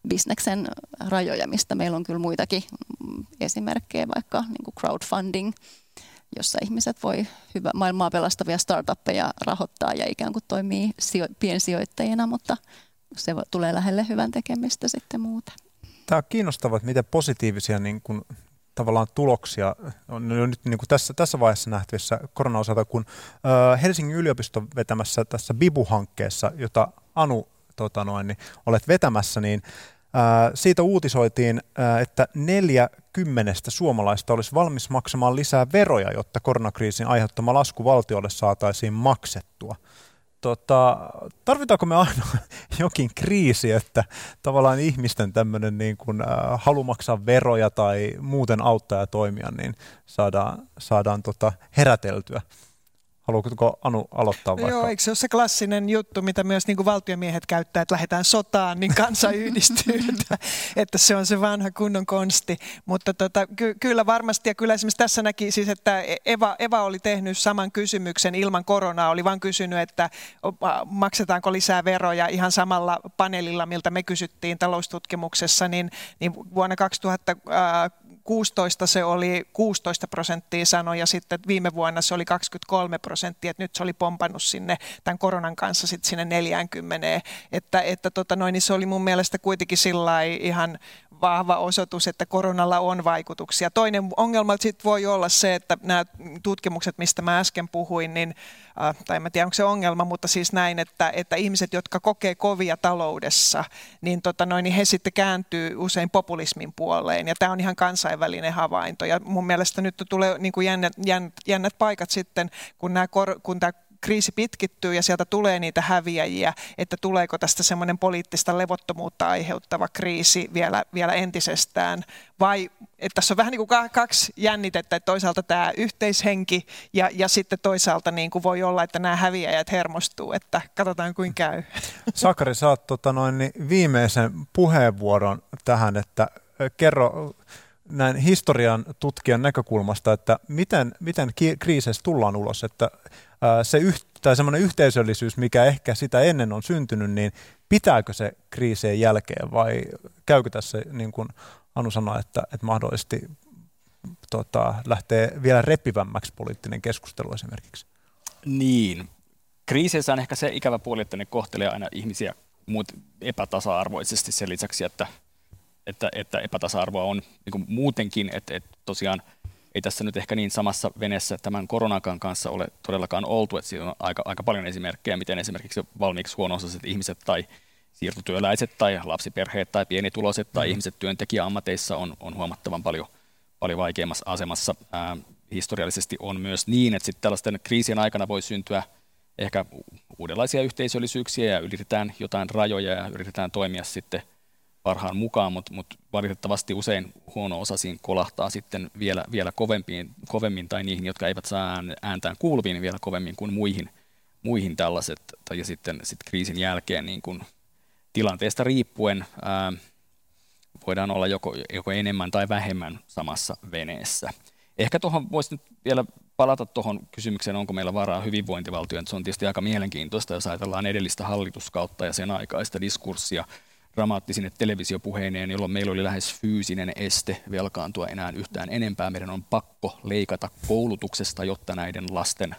bisneksen rajoja, mistä meillä on kyllä muitakin esimerkkejä, vaikka niin kuin crowdfunding, jossa ihmiset voi hyvä, maailmaa pelastavia startuppeja rahoittaa ja ikään kuin toimii sijo- piensijoittajina, mutta se tulee lähelle hyvän tekemistä sitten muuten. Tämä on kiinnostavaa, että miten positiivisia niin kuin tavallaan tuloksia on nyt niin kuin tässä, tässä vaiheessa nähtävissä korona-osalta, kun ö, Helsingin yliopiston vetämässä tässä Bibu-hankkeessa, jota Anu tota noin, niin olet vetämässä, niin ö, siitä uutisoitiin, ö, että neljä kymmenestä suomalaista olisi valmis maksamaan lisää veroja, jotta koronakriisin aiheuttama lasku valtiolle saataisiin maksettua. Tota, tarvitaanko me aina jokin kriisi, että tavallaan ihmisten tämmöinen niin kuin äh, halu maksaa veroja tai muuten auttaa ja toimia, niin saadaan, saadaan tota heräteltyä? Haluatko Anu aloittaa vaikka? Joo, eikö se ole se klassinen juttu, mitä myös niin kuin valtiomiehet käyttää, että lähdetään sotaan, niin kansa yhdistyy, että, että se on se vanha kunnon konsti. Mutta tota, ky- kyllä varmasti, ja kyllä esimerkiksi tässä näki siis, että Eva, Eva oli tehnyt saman kysymyksen ilman koronaa, oli vaan kysynyt, että maksetaanko lisää veroja ihan samalla paneelilla, miltä me kysyttiin taloustutkimuksessa, niin, niin vuonna kaksituhattakuusitoista se oli kuusitoista prosenttia sanoi, ja sitten viime vuonna se oli kaksikymmentäkolme prosenttia, että nyt se oli pompannut sinne tämän koronan kanssa sitten sinne neljäänkymmeneen, että, että tota noin, niin se oli mun mielestä kuitenkin sillai ihan vahva osoitus, että koronalla on vaikutuksia. Toinen ongelma sitten voi olla se, että nämä tutkimukset, mistä mä äsken puhuin, niin, äh, tai en tiedä onko se ongelma, mutta siis näin, että, että ihmiset, jotka kokee kovia taloudessa, niin, tota noin, niin he sitten kääntyy usein populismin puoleen, ja tämä on ihan kansainvälinen havainto, ja mun mielestä nyt tulee niin kuin jännät, jännät paikat sitten, kun nämä kor- kun tämä kriisi pitkittyy ja sieltä tulee niitä häviäjiä, että tuleeko tästä semmoinen poliittista levottomuutta aiheuttava kriisi vielä, vielä entisestään, vai että tässä on vähän niin kuin kaksi jännitettä, että toisaalta tämä yhteishenki ja, ja sitten toisaalta niin kuin voi olla, että nämä häviäjät hermostuu, että katsotaan kuin käy. Sakari, saat tota noin, niin viimeisen puheenvuoron tähän, että kerro näin historian tutkijan näkökulmasta, että miten, miten kriiseistä tullaan ulos, että se yht, tai semmoinen yhteisöllisyys, mikä ehkä sitä ennen on syntynyt, niin pitääkö se kriisien jälkeen vai käykö tässä, niin kuin Anu sanoi, että, että mahdollisesti tota, lähtee vielä repivämmäksi poliittinen keskustelu esimerkiksi? Niin. Kriiseissä on ehkä se ikävä puoli, että ne kohtelee aina ihmisiä muut epätasa-arvoisesti sen lisäksi, että, että, että epätasa-arvoa on niin kuin muutenkin, että, että tosiaan ei tässä nyt ehkä niin samassa veneessä tämän koronakaan kanssa ole todellakaan oltu, että siinä on aika, aika paljon esimerkkejä, miten esimerkiksi valmiiksi huono-osaiset ihmiset tai siirtotyöläiset tai lapsiperheet tai pienituloiset tai mm-hmm. ihmiset työntekijäammateissa on, on huomattavan paljon, paljon vaikeammassa asemassa. Ää, historiallisesti on myös niin, että sitten tällaisten kriisien aikana voi syntyä ehkä uudenlaisia yhteisöllisyyksiä ja yritetään jotain rajoja ja yritetään toimia sitten parhaan mukaan, mutta, mutta valitettavasti usein huono-osaisiin kolahtaa sitten vielä, vielä kovempiin, kovemmin tai niihin, jotka eivät saa ääntään kuuluviin vielä kovemmin kuin muihin, muihin tällaiset. Ja sitten sit kriisin jälkeen niin kun tilanteesta riippuen ää, voidaan olla joko, joko enemmän tai vähemmän samassa veneessä. Ehkä tuohon voisi nyt vielä palata tuohon kysymykseen, onko meillä varaa hyvinvointivaltioon. Se on tietysti aika mielenkiintoista, jos ajatellaan edellistä hallituskautta ja sen aikaista diskurssia dramaattisine televisiopuheineen, jolloin meillä oli lähes fyysinen este velkaantua enää yhtään enempää. Meidän on pakko leikata koulutuksesta, jotta näiden lasten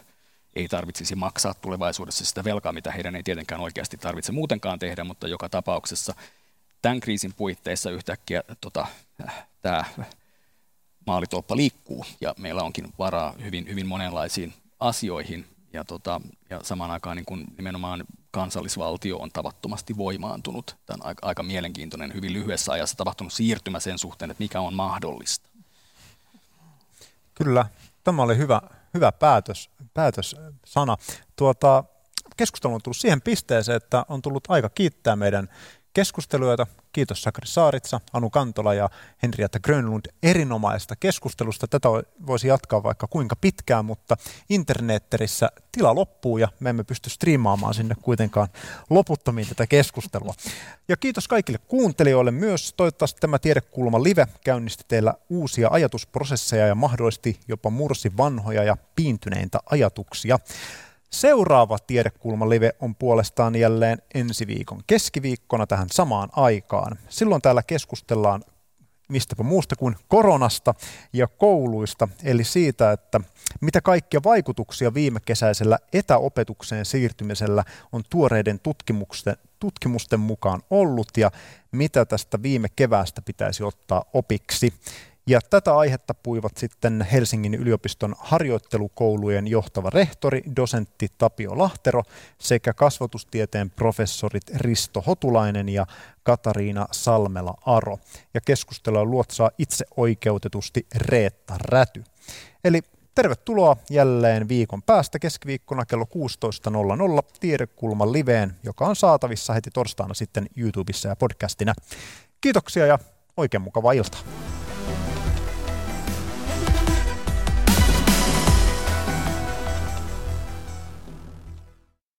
ei tarvitsisi maksaa tulevaisuudessa sitä velkaa, mitä heidän ei tietenkään oikeasti tarvitse muutenkaan tehdä, mutta joka tapauksessa tämän kriisin puitteissa yhtäkkiä tota, tämä maalitolppa liikkuu ja meillä onkin varaa hyvin, hyvin monenlaisiin asioihin ja, tota, ja samaan aikaan niin kun nimenomaan kansallisvaltio on tavattomasti voimaantunut. Tämä on aika, aika mielenkiintoinen, hyvin lyhyessä ajassa tapahtunut siirtymä sen suhteen, että mikä on mahdollista. Kyllä, tämä oli hyvä, hyvä päätös, päätössana. Tuota, keskustelu on tullut siihen pisteeseen, että on tullut aika kiittää meidän keskusteluita. Kiitos Sakari Saaritsa, Anu Kantola ja Henrietta Grönlund erinomaisesta keskustelusta. Tätä voisi jatkaa vaikka kuinka pitkään, mutta internetterissä tila loppuu ja me emme pysty striimaamaan sinne kuitenkaan loputtomiin tätä keskustelua. Ja kiitos kaikille kuuntelijoille myös. Toivottavasti tämä Tiedekulma live käynnisti teillä uusia ajatusprosesseja ja mahdollisesti jopa mursi vanhoja ja piintyneitä ajatuksia. Seuraava Tiedekulma-live on puolestaan jälleen ensi viikon keskiviikkona tähän samaan aikaan. Silloin täällä keskustellaan mistäpä muusta kuin koronasta ja kouluista, eli siitä, että mitä kaikkia vaikutuksia viime kesäisellä etäopetukseen siirtymisellä on tuoreiden tutkimusten, tutkimusten mukaan ollut ja mitä tästä viime keväästä pitäisi ottaa opiksi. Ja tätä aihetta puivat sitten Helsingin yliopiston harjoittelukoulujen johtava rehtori, dosentti Tapio Lahtero sekä kasvatustieteen professorit Risto Hotulainen ja Katariina Salmela-Aro. Ja keskustelua luotsaa itse oikeutetusti Reetta Räty. Eli tervetuloa jälleen viikon päästä keskiviikkona kello kuusitoista nolla nolla Tiedekulman liveen, joka on saatavissa heti torstaina sitten YouTubessa ja podcastina. Kiitoksia ja oikein mukavaa iltaa.